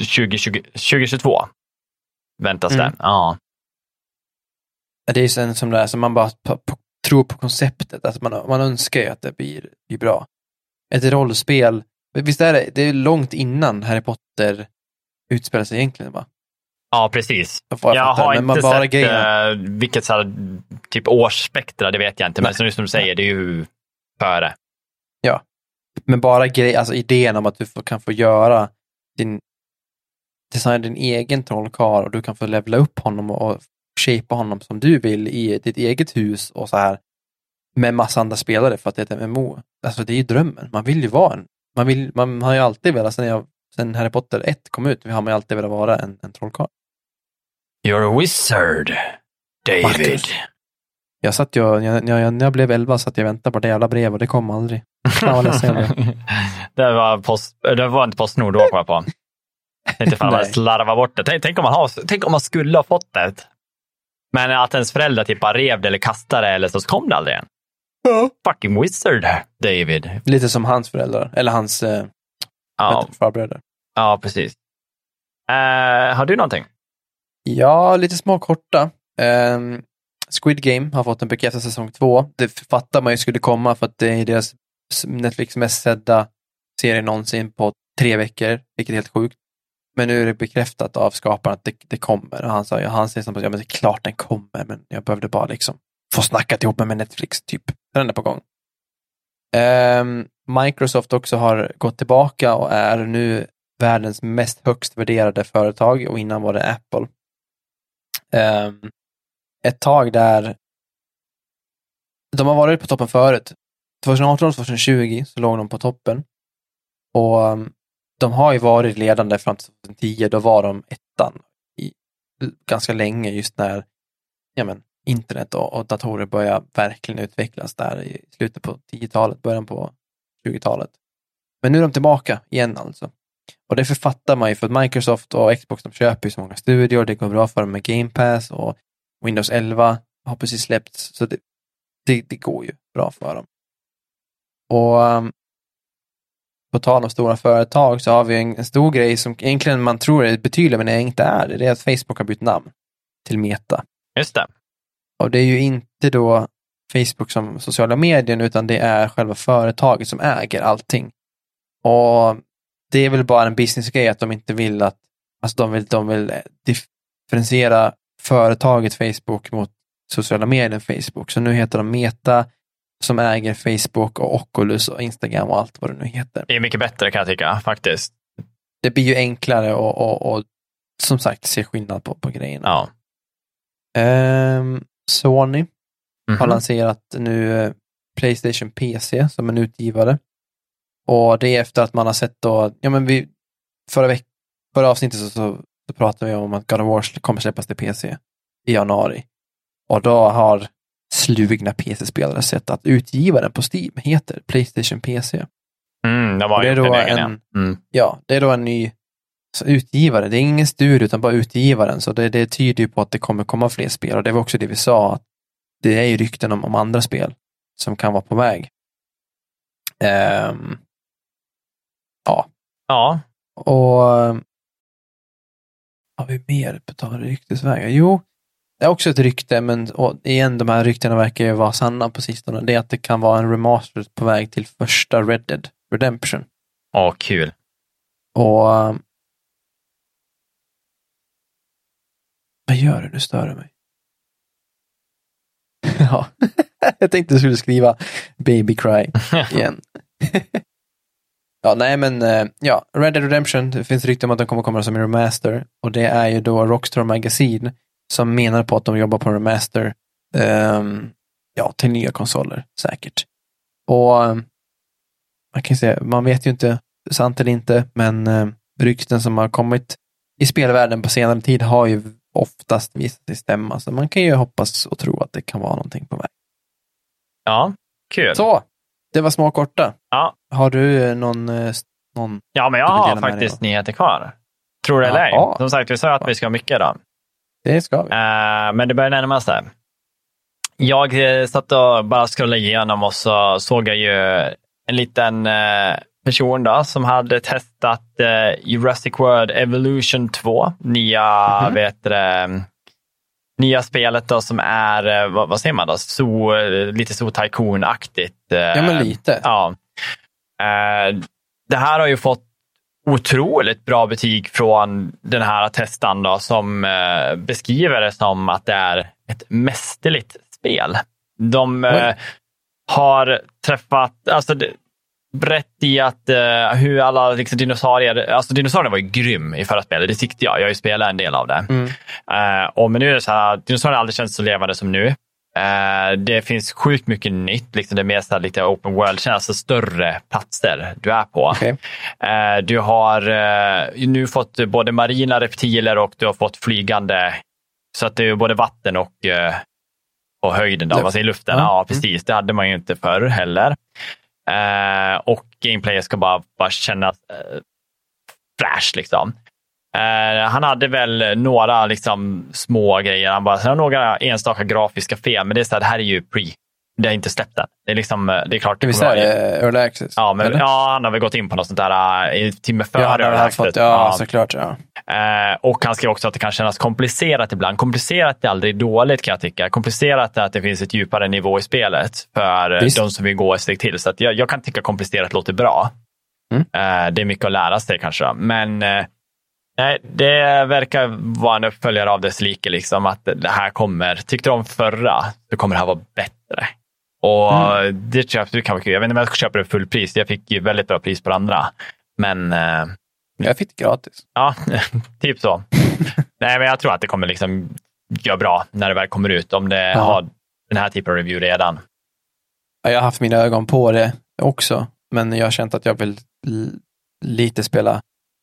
tjugohundratjugo, tjugotjugotvå väntas mm. det, ja. Det är ju en sån där som man bara p- p- tror på konceptet. Alltså man, man önskar ju att det blir, blir bra. Ett rollspel. Visst är det, det är långt innan Harry Potter utspelar sig egentligen, va? Ja, precis. Jag, jag har inte man bara sett grejer. Vilket så här, typ årsspektra, det vet jag inte. Men som du säger, det är ju före. Ja, men bara grejer, alltså idén om att du får, kan få göra din designa din egen trollkarl och du kan få levla upp honom och shapea honom som du vill i ditt eget hus och så här med massa andra spelare för att det är ett M M O. Alltså det är ju drömmen. Man vill ju vara en. Man, vill, man har ju alltid velat, sen, jag, sen Harry Potter ett kom ut, vi har man ju alltid velat vara en, en trollkarl. You're a wizard, David. Marcus. Jag satt ju, jag, jag, när jag blev elva satt jag och väntade på det jävla brev och det kom aldrig. Jag var det var post, det var inte Postnord då kom jag på. Inte fan man slarvar bort det. Tänk, tänk, om man har, tänk om man skulle ha fått det. Men att ens föräldrar typ rev det eller kastade det eller så kom det aldrig igen. Oh. Fucking wizard, David. Lite som hans föräldrar. Eller hans eh, ja. farbröder. Ja, precis. Uh, har du någonting? Ja, lite små korta. Um, Squid Game har fått en bekräftad säsong två. Det fattar man ju skulle komma för att det är deras Netflix mest sedda serie någonsin på tre veckor. Vilket är helt sjukt. Men nu är det bekräftat av skaparen att det, det kommer. Och han sa ju, han säger som att ja, men det är klart den kommer. Men jag behövde bara liksom få snackat ihop med Netflix typ. Den är på gång. Um, Microsoft också har gått tillbaka och är nu världens mest högst värderade företag. Och innan var det Apple. Um, ett tag där de har varit på toppen förut. tjugoarton och tjugotjugo så låg de på toppen. Och um, de har ju varit ledande fram till tjugohundratio. Då var de ettan i, ganska länge just när ja men, internet och, och datorer började verkligen utvecklas där i slutet på tiotalet, början på tjugotalet. Men nu är de tillbaka igen alltså. Och det författar man ju för att Microsoft och Xbox de köper ju så många studior. Det går bra för dem med Game Pass och Windows elva har precis släppts. Så det, det, det går ju bra för dem. Och um, på tal om stora företag så har vi en, en stor grej som egentligen man tror är betydligt men det inte är. Det är att Facebook har bytt namn till Meta. Just det. Och det är ju inte då Facebook som sociala medier utan det är själva företaget som äger allting. Och det är väl bara en businessgrej att de inte vill att alltså de vill, de vill differentiera företaget Facebook mot sociala medier Facebook. Så nu heter de Meta som äger Facebook och Oculus och Instagram och allt vad det nu heter. Det är mycket bättre kan jag tycka faktiskt. Det blir ju enklare och, och, och som sagt se skillnad på, på grejerna. Ja. Um, Sony mm-hmm. har lanserat nu PlayStation P C som en utgivare. Och det är efter att man har sett då, ja men vi, förra veck, förra avsnittet så, så, så pratade vi om att God of War kommer släppas till P C i januari. Och då har slugna P C-spelare sett att utgivaren på Steam heter PlayStation P C. Mm, det var det är då en, en mm. ja, det är då en ny utgivare. Det är ingen studio utan bara utgivaren. Så det, det tyder ju på att det kommer komma fler spel. Och det var också det vi sa. Att det är ju rykten om, om andra spel som kan vara på väg. Um, Ja. Ja. Och har vi mer på tal ryktesvägar? Jo, det är också ett rykte, men och igen, de här ryktena verkar ju vara sanna på sistone. Det är att det kan vara en remaster på väg till första Red Dead Redemption. Ja, kul. Och vad gör du? Du stör mig. Ja, jag tänkte du skulle skriva Baby Cry igen. Ja, nej men, ja, Red Dead Redemption, det finns rykten om att den kommer komma som en remaster och det är ju då Rockstar Magazine som menar på att de jobbar på en remaster um, ja, till nya konsoler, säkert. Och um, man kan säga, man vet ju inte sant eller inte, men um, rykten som har kommit i spelvärlden på senare tid har ju oftast visat sig stämma, så man kan ju hoppas och tro att det kan vara någonting på väg. Ja, kul. Så! Det var små korta. Ja. Har du någon... någon ja, men jag har faktiskt nyheter kvar. Tror det eller ej. Ja. Som sagt, vi sa att ja. vi ska ha mycket då. Det ska vi. Uh, men det börjar närma sig. Jag satt och bara scrollade igenom och så såg jag ju en liten uh, person då som hade testat uh, Jurassic World Evolution två. Nya, mm-hmm. vet du... Nya spelet då som är, vad, vad säger man då? Så, lite så tycoon-aktigt. Ja, men lite. Ja. Det här har ju fått otroligt bra betyg från den här testan då, som beskriver det som att det är ett mästerligt spel. De Oj. har träffat... Alltså, brett i att uh, hur alla liksom, dinosaurier, alltså dinosaurier var ju grym i förra spelet, det tyckte jag, jag har ju spelat en del av det. Mm. Uh, och men nu är det så här, dinosaurier har aldrig känts så levande som nu. Uh, det finns sjukt mycket nytt, liksom det mesta lite open world, känns så större platser du är på. Okay. Uh, du har uh, nu fått både marina reptiler och du har fått flygande, så att det är både vatten och uh, och höjden då, alltså i luften. Mm. Ja, precis, det hade man ju inte förr heller. Uh, och gameplay ska bara, bara kännas uh, fräsch liksom. Uh, han hade väl några liksom, små grejer, han bara, några enstaka grafiska fel, men det är så här, det här är ju pre det är inte släppt än. Det är liksom, det är klart. Det visst är det Early Access? Ja, men, ja, han har väl gått in på något sånt där i timme före. Ja, Early Access. Fått, ja, ja, såklart. Ja. Eh, och han skrev också att det kan kännas komplicerat ibland. Komplicerat är aldrig dåligt, kan jag tycka. Komplicerat är att det finns ett djupare nivå i spelet för visst. De som vill gå ett steg till. Så att jag, jag kan tycka komplicerat låter bra. Mm. Eh, det är mycket att lära sig kanske. Men... Eh, nej, det verkar vara en uppföljare av dess like, liksom att det här kommer, tyckte de förra, så kommer det här vara bättre. Och mm. det köpte du kanske, jag vet inte om jag köper det full pris, jag fick ju väldigt bra pris på andra, men... Jag fick det gratis. Ja, typ så. Nej, men jag tror att det kommer liksom göra bra när det väl kommer ut, om det ja. Har den här typen av review redan. Ja, jag har haft mina ögon på det också, men jag har känt att jag vill l- lite spela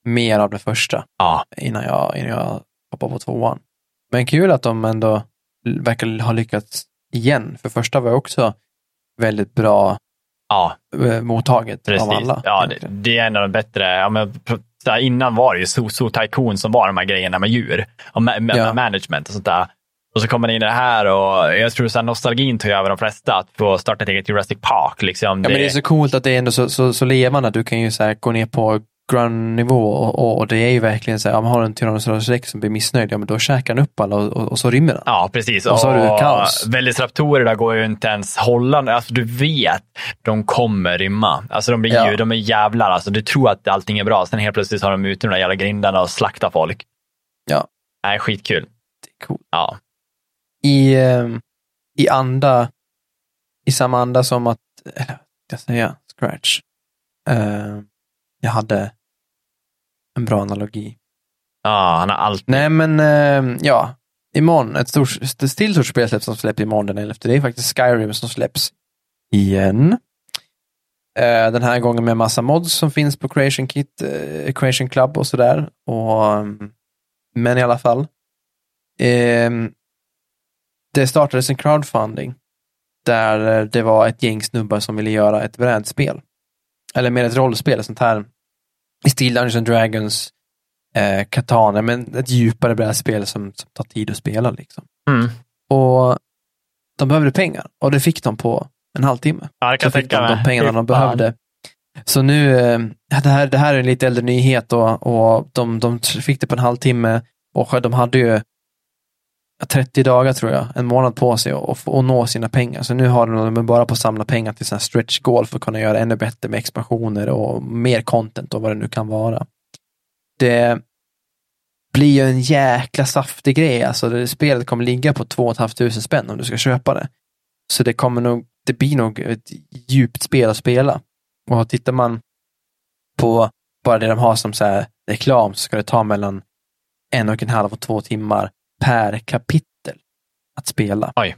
mer av det första ja. innan jag innan jag hoppar på tvåan. Men kul att de ändå verkar ha lyckats igen. För första var också väldigt bra ja. mottaget Precis. Av alla. Ja, det, det är en av de bättre. Ja, men, innan var det ju so, so Tycoon som var de här grejerna med djur och ma- ma- ja. management och sånt där. Och så kommer det in det här, och jag tror att nostalgin tar över de flesta att få starta ett eget Jurassic Park. Liksom. Ja, det... men det är så coolt att det är ändå så, så, så levande. Du kan ju så här gå ner på grundnivå och, och, och det är ju verkligen så här, om man har en Tyrannosaurus Rex som blir missnöjd, ja men då käkar den upp alla och, och, och så rymmer den. Ja, precis. Och, och så har du kaos. Velociraptorer där går ju inte ens hållande, alltså du vet, de kommer rymma. Alltså de blir ja. ju, de är jävlar, alltså du tror att allting är bra, sen helt plötsligt har de ut de där jävla grindarna och slaktar folk. Ja. Nej, skitkul. Det är cool. Ja. I, i anda, i samma anda som att, eller jag säger Scratch. Uh, jag hade en bra analogi. Ja, ah, han har allt. Nej, men uh, ja. Imorgon, ett stort, ett stort spel släpps som släpps imorgon den elfte. Det är faktiskt Skyrim som släpps igen. Uh, den här gången med massa mods som finns på Creation Kit, uh, Creation Club och sådär. Och, um, men i alla fall. Uh, det startades en crowdfunding där det var ett gäng snubbar som ville göra ett brädspel. Eller mer ett rollspel, sånt här i stil Dungeons and Dragons, eh, Katana, men ett djupare brädspel som, som tar tid att spela liksom. Mm. Och de behövde pengar, och det fick de på en halvtimme. Ja, det kan så fick de de pengarna de behövde. Så nu, eh, det, här, det här är en lite äldre nyhet, och, och de, de fick det på en halvtimme, och de hade ju trettio dagar tror jag, en månad på sig och, och, och nå sina pengar. Så nu har de bara på att samla pengar till sådana här stretch goal för att kunna göra ännu bättre med expansioner och mer content och vad det nu kan vara. Det blir ju en jäkla saftig grej. Alltså det, spelet kommer ligga på två tusen fem hundra spänn om du ska köpa det. Så det kommer nog, det blir nog ett djupt spel att spela. Och tittar man på bara det de har som så här reklam, så ska det ta mellan en och en halv och två timmar per kapitel att spela. Oj.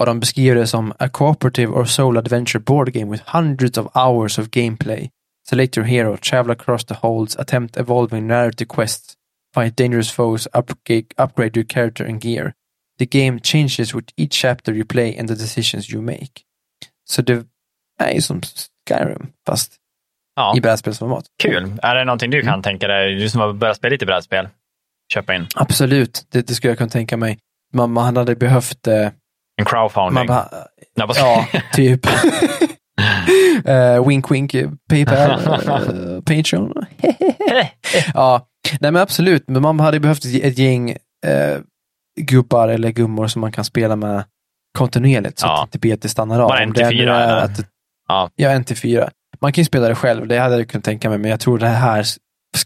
Och de beskriver det som a cooperative or solo adventure board game with hundreds of hours of gameplay. Select your hero, travel across the holds, attempt evolving narrative quests, fight dangerous foes, upgrade, upgrade your character and gear. The game changes with each chapter you play and the decisions you make. Så det är som Skyrim, fast ja. i brädspelsformat. Kul. Är det någonting du kan mm. tänka dig, du som har börjat spela lite brädspel? Köpa in. Absolut, det, det skulle jag kunna tänka mig. Man, man hade behövt... Eh, en crowdfunding. Man, ja, typ. uh, wink, wink, PayPal, uh, Patreon. ja, nej men absolut. Men man hade behövt ett gäng eh, gubbar eller gummor som man kan spela med kontinuerligt. Så ja. att inte B T stannar av. Bara en till fyra. Ja, ja en till fyra. Man kan ju spela det själv, det hade jag kunnat tänka mig. Men jag tror det här...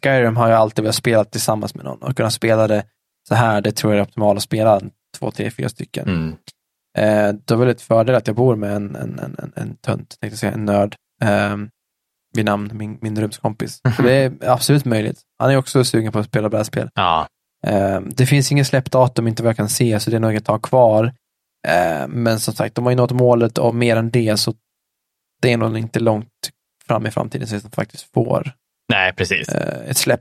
Skyrim har jag alltid velat spela tillsammans med någon, och kunna spela det så här, det tror jag är optimalt att spela två, tre, fyra stycken. Mm. Eh, det var väl ett fördel att jag bor med en, en, en, en tönt, tänkte säga, en nörd eh, vid namn, min, min rumskompis. Mm-hmm. Det är absolut möjligt. Han är också sugen på att spela brädspel. Ja. Eh, det finns ingen släppdatum, inte vad jag kan se, så det är nog ett tag kvar. Eh, men som sagt, de har ju nått målet av mer än det, så det är nog inte långt fram i framtiden så att de faktiskt får Nej, precis. ett släpp.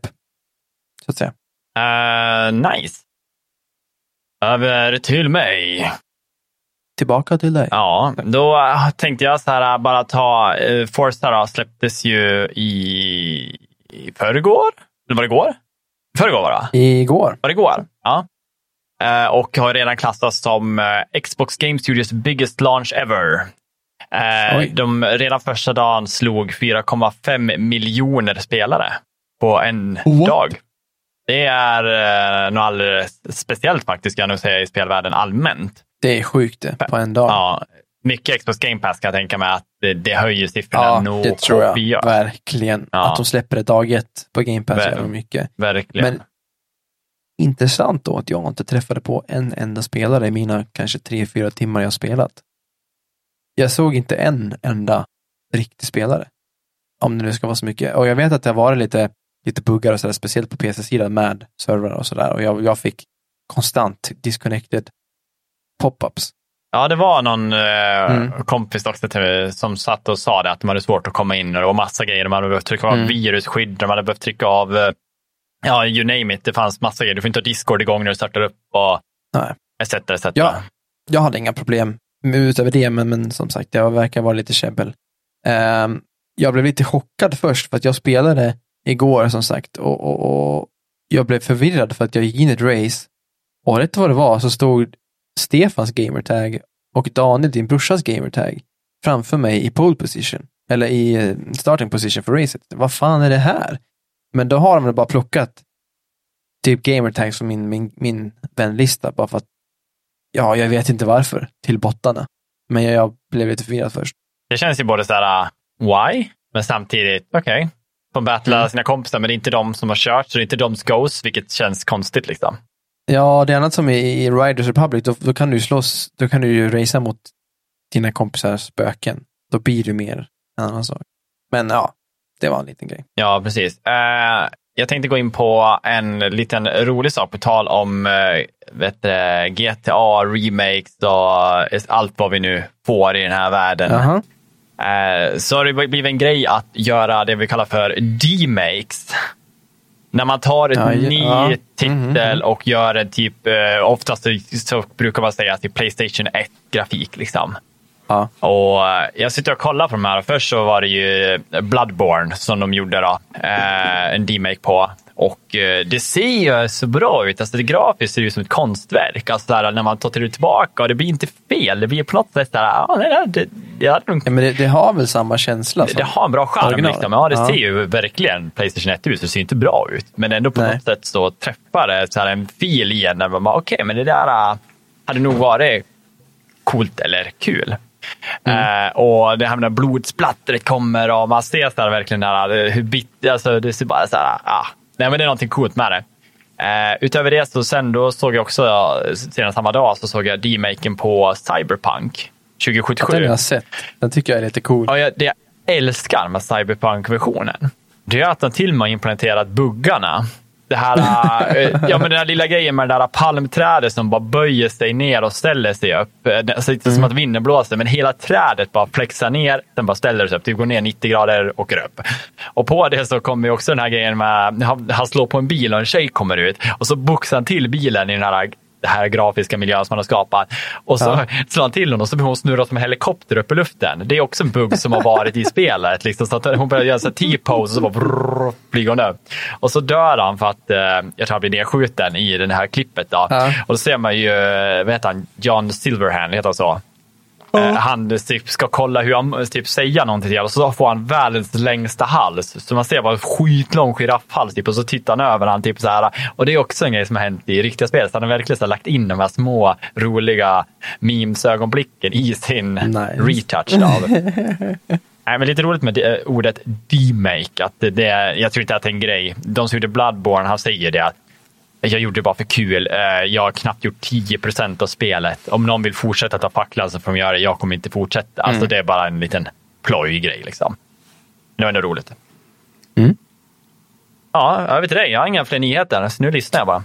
Så att säga. Uh, nice. Över till mig. Tillbaka till dig. Ja, då tänkte jag så här, bara ta uh, Forza då, släpptes ju i, i förrgår. Eller var det igår? Förrgår var det? Igår. Var det igår? Ja. uh, och har redan klassats som uh, Xbox Game Studios biggest launch ever. Uh, de redan första dagen slog fyra komma fem miljoner spelare på en What? dag. Det är uh, något alldeles speciellt faktiskt, kan jag nog säga, i spelvärlden allmänt. Det är sjukt det, på en dag. Ja, mycket Xbox Game Pass kan jag tänka mig att det, det höjer siffrorna. Ja, nog det tror jag kopier. Verkligen. Ja. Att de släpper det daget på Game Pass Ver- gör mycket. Verkligen. Men intressant då att jag inte träffade på en enda spelare i mina kanske tre, fyra timmar jag spelat. Jag såg inte en enda riktig spelare. Om det nu ska vara så mycket. Och jag vet att det har varit lite, lite buggar och sådär, speciellt på P C-sidan med servrar och sådär. Och jag, jag fick konstant disconnected pop-ups. Ja, det var någon eh, mm. kompis också till, som satt och sa det, att de hade svårt att komma in och det var massa grejer. De hade behövt trycka av mm. virusskydd, de hade behövt trycka av eh, ja, you name it, det fanns massa grejer. Du får inte ha Discord igång när du startar upp och Nej. et cetera et cetera. Ja, jag hade inga problem utöver det, men, men som sagt, det verkar vara lite käbbel. Um, jag blev lite chockad först för att jag spelade igår som sagt och, och, och jag blev förvirrad för att jag gick in i ett race och rätt vad det var så stod Stefans gamertag och Daniel, din brorsas gamertag, framför mig i pole position, eller i starting position för racet. Vad fan är det här? Men då har de bara plockat typ gamertag som min, min, min vänlista, bara för att ja, jag vet inte varför, till bottarna. Men jag, jag blev lite förvirrad först. Det känns ju både sådär, why? Men samtidigt, okej. Okay. De battlar mm. sina kompisar, men det är inte de som har kört, så det är inte de goes, vilket känns konstigt liksom. Ja, det är annat som i, i Riders Republic, då, då kan du slåss, då kan du ju racea mot dina kompisars spöken. Då blir du mer en annan sak. Men ja, det var en liten grej. Ja, precis. Uh, jag tänkte gå in på en liten rolig sak på tal om uh, vet du, G T A, remakes och allt vad vi nu får i den här världen. Uh-huh. Uh, så har det blivit en grej att göra det vi kallar för demakes. När man tar en ja, ny ja. titel mm-hmm. och gör en typ, oftast så brukar man säga till PlayStation ett-grafik liksom. Ja. Och jag sitter och kollar på de här. Först så var det ju Bloodborne som de gjorde då, en demake på. Och det ser ju så bra ut. Alltså det grafiskt ser ut som ett konstverk. Alltså där, när man tar det tillbaka och det blir inte fel. Det blir på något sätt där, ah, nej, det, det, är nog... ja, men det, det har väl samma känsla? Som det har en bra charm. Liksom. Ja, det ja. ser ju verkligen PlayStation ett ut. Det ser inte bra ut. Men ändå på nej. något sätt så träffar det så här en fil igen. När man bara, okej, okay, men det där hade nog varit coolt eller kul. Mm. Uh, och det här med blodsplattret kommer och man ser så här verkligen där, hur bit, alltså det ser bara så här, ah. nej, men det är någonting coolt med det. Uh, utöver det så sen då såg jag också sedan samma dag så såg jag demaken på Cyberpunk tjugo sjuttiosju. Ja, den har jag sett. Den tycker jag är lite cool. Ja, jag, det jag älskar med Cyberpunk-versionen, det är att den till man implementerat buggarna. Det här, ja, men den här lilla grejen med det där palmträdet som bara böjer sig ner och ställer sig upp. Det ser inte mm. som att vinden blåser, men hela trädet bara flexar ner, den bara ställer sig upp. Det går ner nittio grader och går upp. Och på det så kommer ju också den här grejen med, han, han slår på en bil och en tjej kommer ut. Och så boxar han till bilen i den här, den här grafiska miljön som han har skapat. Och så ja. slår han till honom och så blir hon snurra som en helikopter upp i luften. Det är också en bugg som har varit i spelet. Liksom, så att hon börjar göra så här T-pose och så bara brrr, flyger hon upp. Och så dör han för att, eh, jag tror han blir nedskjuten i det här klippet. Då. Ja. Och då ser man ju, vad heter han? John Silverhand heter han så. Mm. Han typ ska kolla hur han typ säger någonting till, och så får han världens längsta hals. Så man ser bara skitlång giraffhals typ, och så tittar han över han typ så här. Och det är också en grej som har hänt i riktiga spel. Så han har verkligen så här, lagt in de här små roliga memes-ögonblicken i sin nice. retouch av. Nej, men lite roligt med det, ordet demake. Att det, jag tror inte att det är en grej. De som gjorde Bloodborne, han säger det att jag gjorde det bara för kul. Jag har knappt gjort tio procent av spelet. Om någon vill fortsätta ta facklan så får de göra det. Jag kommer inte fortsätta. Alltså mm. det är bara en liten plojgrej liksom. Det var ändå roligt. Mm. Ja, över till dig. Jag har inga fler nyheter. Så nu lyssnar jag bara.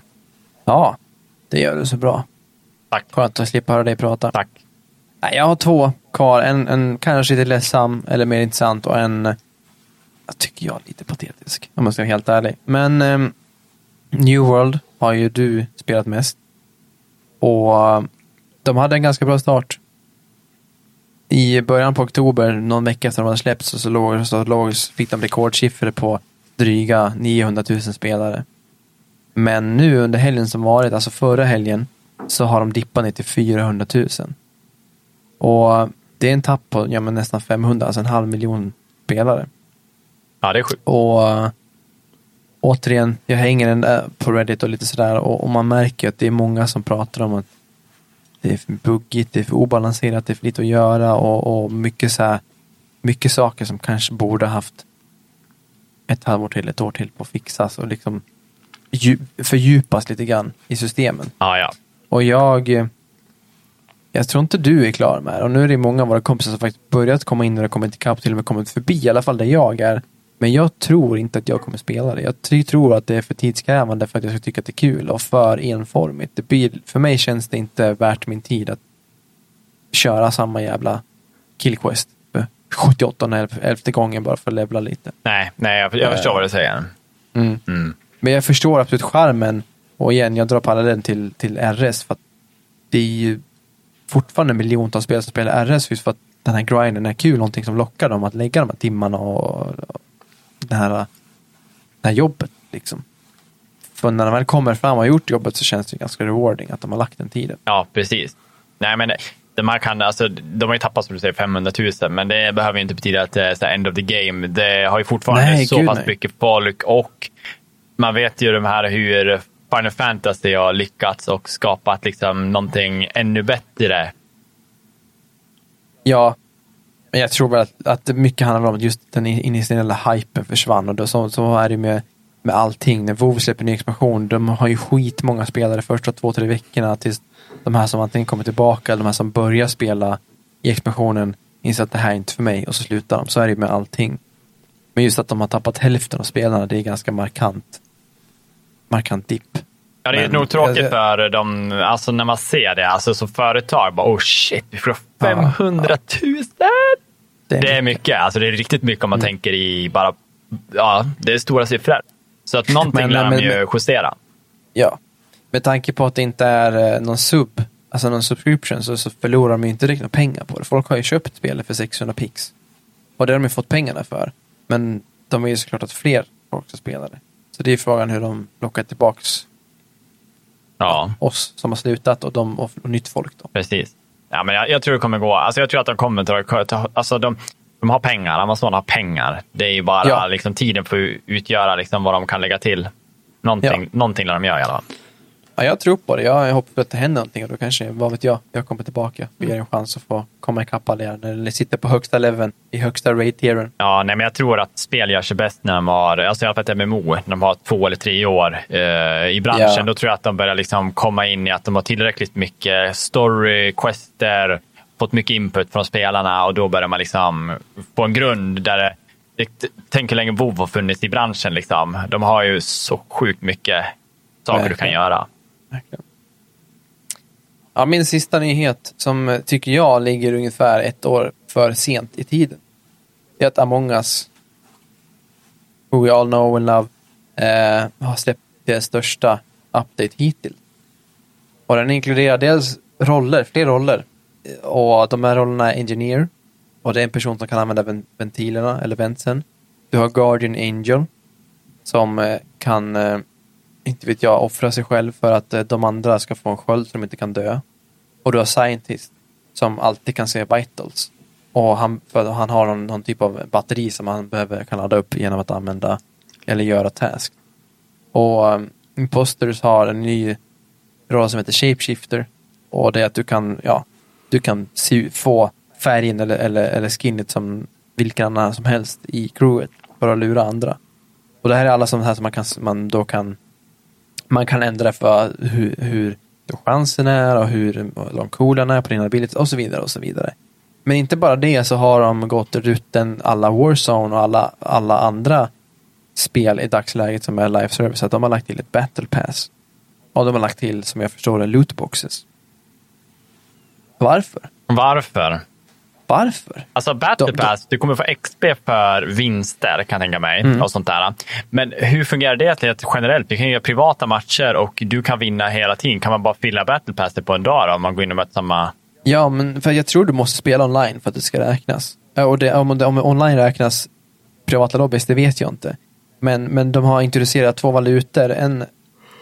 Ja, det gör du så bra. Tack. Skönt att slippa höra dig prata. Tack. Jag har två kvar. En, en kanske lite ledsam eller mer intressant. Och en, jag tycker jag är lite patetisk. Om jag ska vara helt ärlig. Men... Um, New World har ju du spelat mest. Och de hade en ganska bra start. I början på oktober, någon vecka efter de hade släppts, så, låg, så låg, fick de rekordsiffror på dryga niohundratusen spelare. Men nu under helgen som varit, alltså förra helgen, så har de dippat ner till fyrahundratusen. Och det är en tapp på ja, men nästan femhundra, alltså en halv miljon spelare. Ja, det är sjukt. Och återigen, jag hänger den där på Reddit och lite sådär, och, och man märker att det är många som pratar om att det är för buggigt, det är för obalanserat, det är för lite att göra, och, och mycket så här, mycket saker som kanske borde haft ett halvår till, ett år till på att fixas och liksom djup, fördjupas lite grann i systemen. Ah, ja. Och jag jag tror inte du är klar med det. Och nu är det många av våra kompisar som faktiskt börjat komma in och har kommit ikapp, till och med kommit förbi, i alla fall där jag är. Men jag tror inte att jag kommer spela det. Jag tror att det är för tidskrävande för att jag ska tycka att det är kul och för enformigt. Det blir, för mig känns det inte värt min tid att köra samma jävla killquest sjuttioåtta elfte gången bara för att levla lite. Nej, nej jag, jag förstår vad du säger. Mm. Mm. Men jag förstår absolut charmen, och igen, jag drar parallellen till, till R S, för att det är ju fortfarande miljontals spelare som spelar R S just för att den här grinden är kul, någonting som lockar dem att lägga de här timmarna och, och det, här, det här jobbet liksom. För när de väl kommer fram och har gjort jobbet så känns det ganska rewarding att de har lagt den tiden. Ja, precis. Nej, men de här kan, alltså, de har ju tappat som du säger femhundratusen, men det behöver ju inte betyda att det är end of the game. Det har ju fortfarande nej, så gud, pass nej. mycket folk, och man vet ju de här hur Final Fantasy har lyckats och skapat liksom någonting ännu bättre. Ja, men jag tror väl att, att mycket handlar om att just den initiala hypen försvann, och då, så, så är det med, med allting. När WoW släpper ny expansion, de har ju skitmånga spelare första två, tre veckorna tills de här som antingen kommer tillbaka eller de här som börjar spela i expansionen inser att det här är inte för mig, och så slutar de. Så är det ju med allting. Men just att de har tappat hälften av spelarna, det är ganska markant. Markant dipp. Ja, det är men, nog tråkigt jag, för dem, alltså när man ser det, alltså som företag bara, oh shit, vi får femhundratusen! Det är, det är mycket, alltså det är riktigt mycket om man mm. tänker i bara, ja, det är stora siffror. Så att någonting men, lär man ju justera. Ja, med tanke på att det inte är någon sub, alltså någon subscription, så, så förlorar de ju inte riktigt pengar på det. Folk har ju köpt spelet för sexhundra pix. Och det har de ju fått pengarna för. Men de är ju såklart att fler folk som spelar det. Så det är frågan hur de lockar tillbaks ja. oss som har slutat och, de, och, och nytt folk. Då. Precis. Ja, men jag, jag tror det kommer gå. Alltså jag tror att de kommer ta, alltså de, de har pengar. Amazon har pengar. Det är ju bara ja. liksom, tiden för att utgöra liksom, vad de kan lägga till. Någonting, ja. någonting där de gör i alla fall. Ja, jag tror på det. Jag hoppas att det händer någonting. Och då kanske, vad vet jag, jag kommer tillbaka. Vi ger en chans att få komma ikapp alla er. Eller sitta på högsta leveln, i högsta rate-tieren. Ja, nej, men jag tror att spel gör sig bäst när de har, alltså i alla fall ett M M O, när de har två eller tre år eh, i branschen. Ja. Då tror jag att de börjar liksom komma in i att de har tillräckligt mycket story, quester, fått mycket input från spelarna. Och då börjar man liksom få en grund där det, det tänk hur länge WoW har funnits i branschen. Liksom. De har ju så sjukt mycket saker nej. du kan göra. Ja, min sista nyhet som tycker jag ligger ungefär ett år för sent i tiden är att Among Us, who we all know and love, eh, har släppt det största update hittills, och den inkluderar dels roller, fler roller, och de här rollerna är engineer, och det är en person som kan använda ventilerna eller ventsen. Du har Guardian Angel som kan eh, inte vet jag, offra sig själv för att de andra ska få en sköld så de inte kan dö. Och du har Scientist som alltid kan se vitals. Och han, för han har någon, någon typ av batteri som han behöver kan ladda upp genom att använda eller göra task. Och um, Imposters har en ny roll som heter Shapeshifter. Och det är att du kan, ja, du kan se, få färgen eller, eller, eller skinnet som vilken annan som helst i crewet för att lura andra. Och det här är alla sådana här som man, kan, man då kan Man kan ändra för hur, hur chansen är och hur de coolarna är på dina abilities och så vidare och så vidare. Men inte bara det, så har de gått rutten alla Warzone och alla, alla andra spel i dagsläget som är live service, att de har lagt till ett battle pass. Och de har lagt till, som jag förstår det, lootboxes. Varför? Varför? Varför? Alltså battle pass, du kommer få X P för vinster, kan jag tänka mig, mm. och sånt där. Men hur fungerar det helt generellt? Du kan göra privata matcher och du kan vinna hela tiden. Kan man bara fylla battle pass på en dag då, om man går in och möter samma... Ja, men för jag tror du måste spela online för att det ska räknas. Och det, om, om online räknas privata lobbies, det vet jag inte. Men, men de har introducerat två valutor. En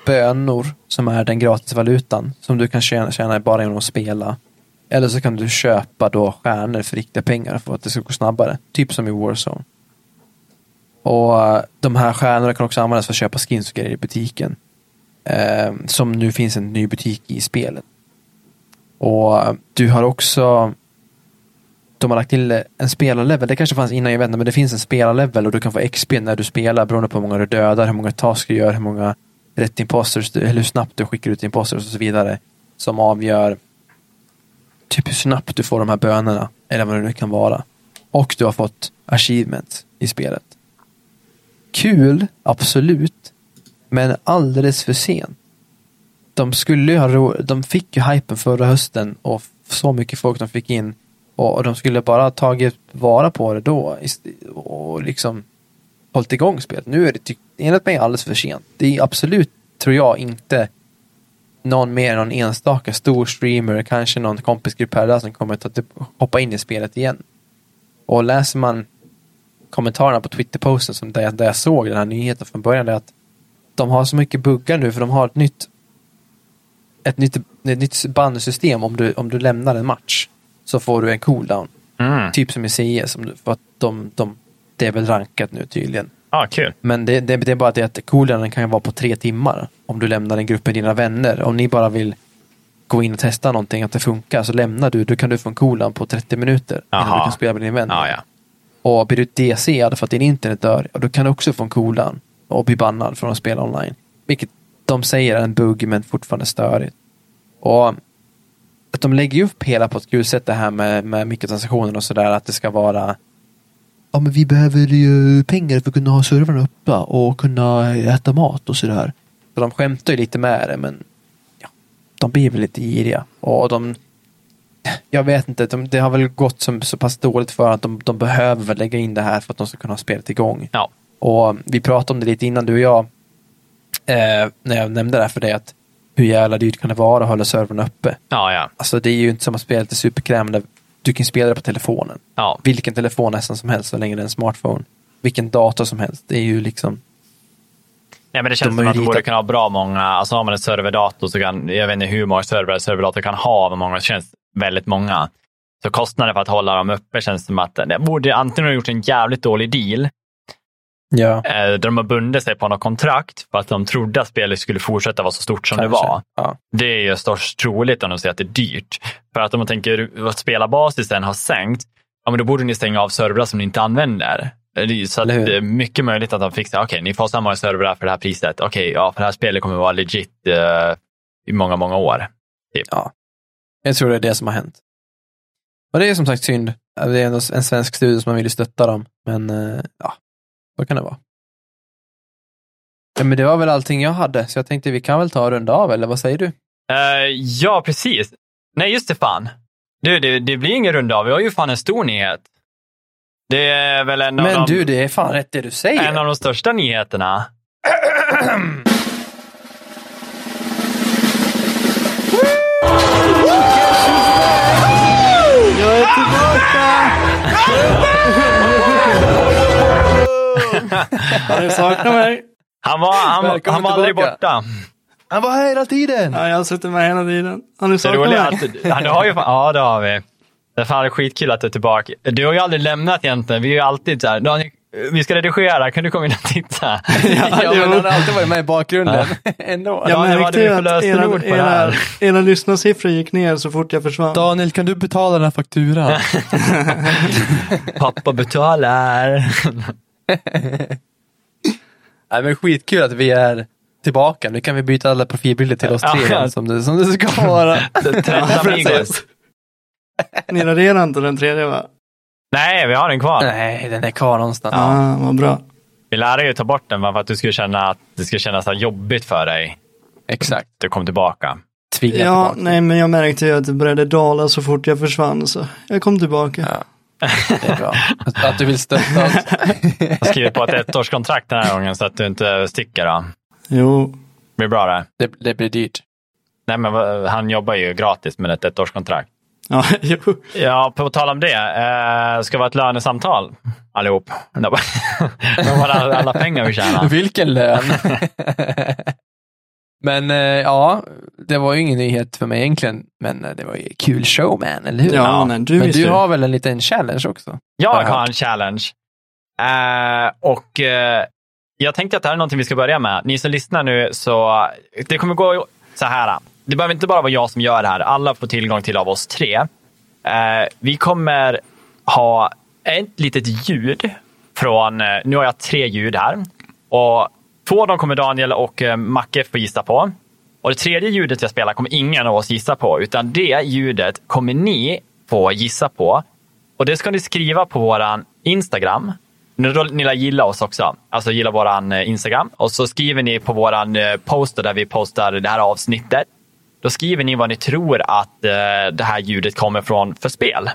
bönor som är den gratisvalutan som du kan tjäna, tjäna bara genom att spela. Eller så kan du köpa då stjärnor för riktiga pengar för att det ska gå snabbare. Typ som i Warzone. Och de här stjärnorna kan också användas för att köpa skins och grejer i butiken. Eh, som nu finns en ny butik i spelet. Och du har också... De har lagt till en spelarlevel. Det kanske fanns innan, jag vet inte, men det finns en spelarlevel och du kan få X P när du spelar beroende på hur många du dödar, hur många task du gör, hur många rätt imposters, eller hur snabbt du skickar ut imposters och så vidare. Som avgör typ hur snabbt du får de här bönorna eller vad det nu kan vara. Och du har fått achievements i spelet. Kul, absolut. Men alldeles för sent. De skulle ju ha ro- de fick ju hypen förra hösten och så mycket folk de fick in. Och de skulle bara ha tagit vara på det då och liksom hållit igång spelet. Nu är det ty- enligt mig alldeles för sent. Det är absolut, tror jag, inte någon mer än någon enstaka stor streamer, kanske någon kompisgrupp här där som kommer att ta, hoppa in i spelet igen. Och läser man kommentarerna på Twitter-posten som där jag, där jag såg den här nyheten från början, är att de har så mycket buggar nu för de har ett nytt ett nytt, ett nytt bandsystem. Om du, om du lämnar en match så får du en cooldown. Mm. Typ som i C S. För att de, de, det är väl rankat nu tydligen. Ah, kul. Men det, det, det är bara det att cooldownen kan vara på tre timmar. Om du lämnar en grupp med dina vänner. Om ni bara vill gå in och testa någonting att det funkar, så lämnar du. Då kan du få en cooldown på trettio minuter. Aha. Innan du kan spela med din vän. Ah, ja. Och blir du D C-ad för att din internet dör, då kan du också få en cooldown. Och bli bannad från att spela online. Vilket de säger är en bugg, men fortfarande störigt. Och... att de lägger ju upp hela på ett grussätt det här med, med mikrotransaktioner och sådär, att det ska vara, ja men vi behöver ju pengar för att kunna ha servern uppe och kunna äta mat och sådär. Så de skämtar ju lite med det, men ja, de blir väl lite giriga. Och de, jag vet inte, de, det har väl gått som, så pass dåligt för att de, de behöver väl lägga in det här för att de ska kunna ha spelet igång. Ja. Och vi pratade om det lite innan, du och jag, eh, när jag nämnde det här för dig, att hur jävla dyrt kan det vara att hålla servern uppe? Ja, ja. Alltså det är ju inte som att spela lite superkräm där du kan spela det på telefonen. Ja. Vilken telefon nästan som helst, så länge det är en smartphone. Vilken dator som helst. Det är ju liksom... Nej, men det känns de som att du borde kunna ha bra många... Alltså har man en serverdator så kan... Jag vet inte hur många server serverdator kan ha, men många, det känns väldigt många. Så kostnaden för att hålla dem uppe känns som att... Det borde antingen ha gjort en jävligt dålig deal. Ja. Där de har bundit sig på något kontrakt för att de trodde att spelet skulle fortsätta vara så stort som kanske. Det var. Ja. Det är ju störst troligt om de säger att det är dyrt. För att om man tänker att spelarbasisen har sänkt, ja men då borde ni stänga av servrar som ni inte använder. Så att det är mycket möjligt att de fixar, okej, okay, ni får samma servrar för det här priset. Okej, okay, ja, för det här spelet kommer vara legit uh, i många, många år. Typ. Ja. Jag tror det är det som har hänt. Och det är som sagt synd. Det är en svensk studie som man vill stötta dem. Men uh, ja. Vad kan det vara? Ja, men det var väl allting jag hade. Så jag tänkte vi kan väl ta en runda av, eller vad säger du? Uh, ja, precis. Nej, just det fan. Du, det, det blir ingen runda av. Vi har ju fan en stor nyhet. Det är väl en av men de, du, det är fan rätt det du säger. En av de största nyheterna. Jag är tillbaka! Han saknar mig. Han var, han, han var aldrig borta. Han var här hela tiden. Ja, jag har suttit med hela tiden. Han saknar mig. Att, du har ju, ja, det har vi. Det är fan skitkul att du är tillbaka. Du har ju aldrig lämnat egentligen. Vi är ju alltid så här, vi ska redigera, kan du komma in och titta? Ja, ja men han har alltid varit med i bakgrunden. Ja. Ändå. Ja, men jag tycker att era, era, era lyssnarsiffror gick ner så fort jag försvann. Daniel, kan du betala den här fakturan? Pappa betalar. Nej, men skitkul att vi är tillbaka. Nu kan vi byta alla profilbilder till oss tre. Ja. Som, det, som det ska vara. Ni raderar inte den tredje, va? Nej, vi har den kvar. Nej, den är kvar någonstans. Ja, vad bra. Vi lärde ju ta bort den, va? För att du skulle känna att det skulle kännas så jobbigt för dig. Exakt. Du kom tillbaka. Tvinga ja, tillbaka. Nej, men jag märkte ju att det började dala så fort jag försvann. Så jag kom tillbaka. Ja. Det är bra. Att du vill stötta oss. Jag skriver på ett ettårskontrakt den här gången så att du inte sticker då. Jo. Det blir bra det. Det, det blir dyrt. Nej, men han jobbar ju gratis med ett ettårskontrakt. Ja, jo. Ja, på tal om det. Eh, ska vara ett lönesamtal allihop. De var alla pengar vi tjänar. Vilken lön? Men eh, ja, det var ju ingen nyhet för mig egentligen. Men eh, det var ju kul show, man, eller hur? Ja, men du, men du har väl en liten challenge också? Jag har en challenge. Uh, och uh, jag tänkte att det här är någonting vi ska börja med. Ni som lyssnar nu, så det kommer gå så här. Det behöver inte bara vara jag som gör det här. Alla får tillgång till av oss tre. Uh, vi kommer ha ett litet ljud från, uh, nu har jag tre ljud här. Och två av dem kommer Daniel och Macke få gissa på. Och det tredje ljudet jag spelar kommer ingen av oss gissa på. Utan det ljudet kommer ni få gissa på. Och det ska ni skriva på våran Instagram. Nu då ni gilla oss också. Alltså gilla våran Instagram. Och så skriver ni på våran poster där vi postar det här avsnittet. Då skriver ni vad ni tror att det här ljudet kommer från för spel.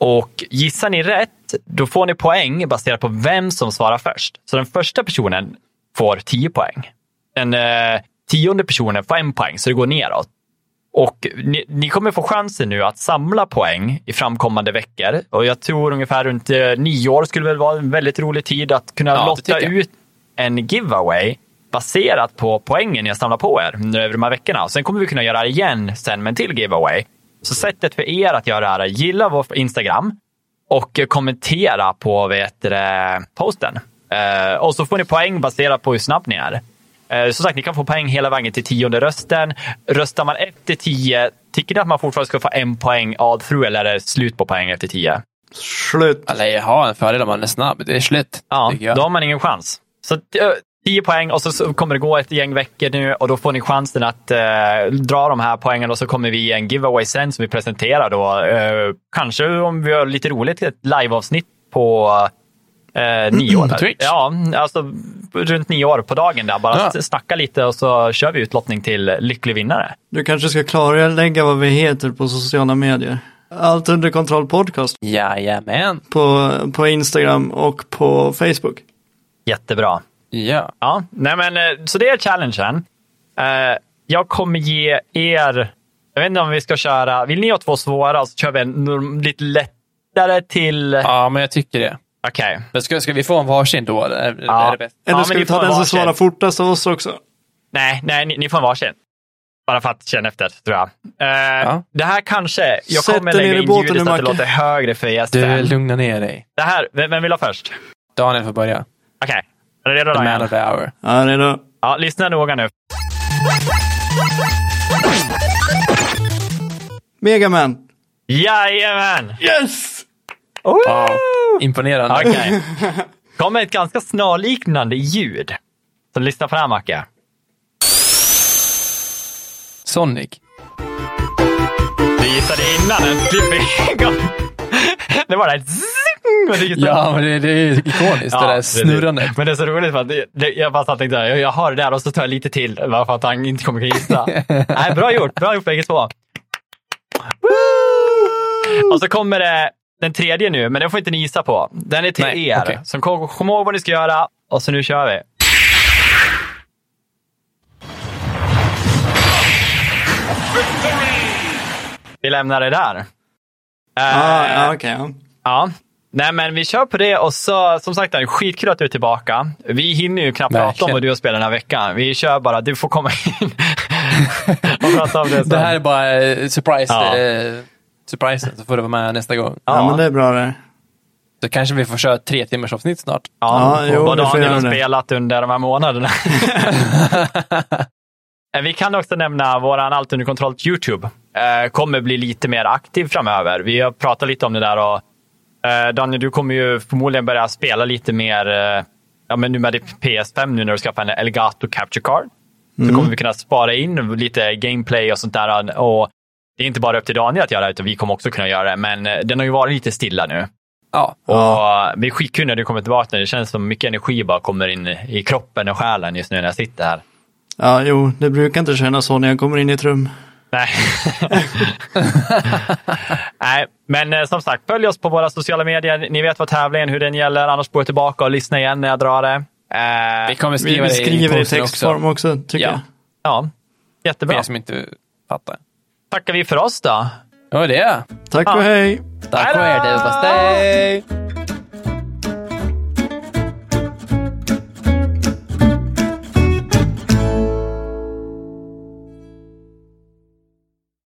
Och gissar ni rätt, då får ni poäng baserat på vem som svarar först. Så den första personen får tio poäng. Den eh, tionde personen får en poäng, så det går neråt. Och ni, ni kommer få chansen nu att samla poäng i framkommande veckor. Och jag tror ungefär runt eh, nio år skulle väl vara en väldigt rolig tid att kunna ja, lotta ut en giveaway baserat på poängen jag samlar på er nu över de här veckorna. Och sen kommer vi kunna göra det igen sen med en till giveaway. Så sättet för er att göra det här är att gilla vår Instagram och kommentera på vet du, posten. Uh, och så får ni poäng baserat på hur snabbt ni är. Uh, som sagt, ni kan få poäng hela vägen till tionde rösten. Röstar man efter tio, tycker ni att man fortfarande ska få en poäng ad through, eller är det slut på poäng efter tio? Slut. Eller jag har en fördel om man är snabb. Det är slut. Ja, då har man ingen chans. Så tio poäng, och så, så kommer det gå ett gäng veckor nu, och då får ni chansen att uh, dra de här poängen, och så kommer vi i en giveaway sen som vi presenterar då. Uh, kanske om vi har lite roligt ett liveavsnitt på... Eh, nio år. Twitch. Ja, alltså runt nio år på dagen där. Bara ja. Snacka lite och så kör vi utlottning till lycklig vinnare. Du kanske ska klarlägga vad vi heter på sociala medier. Allt under kontroll podcast. Jajamän. På, på Instagram och på Facebook. Jättebra. Ja. Ja, nej men så det är challengen. Eh, jag kommer ge er, jag vet inte om vi ska köra, vill ni ha två svåra så kör vi en, lite lättare till... Ja, men jag tycker det. Okej. Okay. Men ska, ska vi få en varsin då? Är, ja. Är det bäst? Eller ska ja, vi ta den som svarar fortast av oss också? Nej, nej ni, ni får en varsin. Bara för att känna efter, tror jag. Uh, ja. Det här kanske... Jag Sätt kommer lägga in ljudet nu, så att det låter högre för gästen. Du, lugna ner dig. Det här, vem, vem vill ha först? Daniel får börja. Okej. Okay. Är det redo, Daniel? The man of the hour. Ja, det är redo. Ja, lyssna noga nu. Megaman. Jajamän! Yes! Oh! Wow. Imponerande. Okay. Kommer ett ganska snarliknande ljud. Så lyssna fram, Macke. Sonic. Du gissade innan en typ. Det var det. Ja, men det, det är ikoniskt, ja, det där snurrande. Men det är så roligt för att det, det, jag bara tänkte jag, jag har det där och så tar jag lite till för att han inte kommer att gissa. Nej, bra gjort. Bra gjort bägge två. Och så kommer det den tredje nu, men den får inte ni gissa på. Den är till Nej, er. Okay. Så kom, kom ihåg vad ni ska göra. Och så nu kör vi. Vi lämnar det där. Ah, uh, ja, okej. Okay. Ja. Nej, men vi kör på det. Och så, som sagt, det är skitkul att du är tillbaka. Vi hinner ju knappt prata om vad du har spelat den här veckan. Vi kör bara, du får komma in och prata om det. Det här är bara uh, surprise. Ja. Uh, Surprise, så får du vara med nästa gång. Ja, ja, men det är bra det. Så kanske vi får köra tre timmars avsnitt snart. Ja, ja jo, vad Daniel har spelat under de här månaderna. Vi kan också nämna våran Allt under kontroll YouTube. Eh, kommer bli lite mer aktiv framöver. Vi har pratat lite om det där. Och, eh, Daniel, du kommer ju förmodligen börja spela lite mer. Eh, ja, men nu med P S fem, nu när du skaffar en Elgato Capture Card. Mm. Så kommer vi kunna spara in lite gameplay och sånt där. Och det är inte bara upp till Daniel att göra det, utan vi kommer också kunna göra det. Men den har ju varit lite stilla nu. Ja. Och det är skitkul när du kommer tillbaka nu. Det känns som mycket energi bara kommer in i kroppen och själen just nu när jag sitter här. Ja, jo. Det brukar inte kännas så när jag kommer in i ett rum. Nej. Nej, men som sagt, följ oss på våra sociala medier. Ni vet vad tävlingen, hur den gäller. Annars går jag tillbaka och lyssna igen när jag drar det. Vi kommer skriva vi, vi skriver i textform också, också tycker ja. jag. Ja, jättebra. Det som inte fattar. Tackar vi för oss då? Ja, det är. Tack och hej. Tack och hej.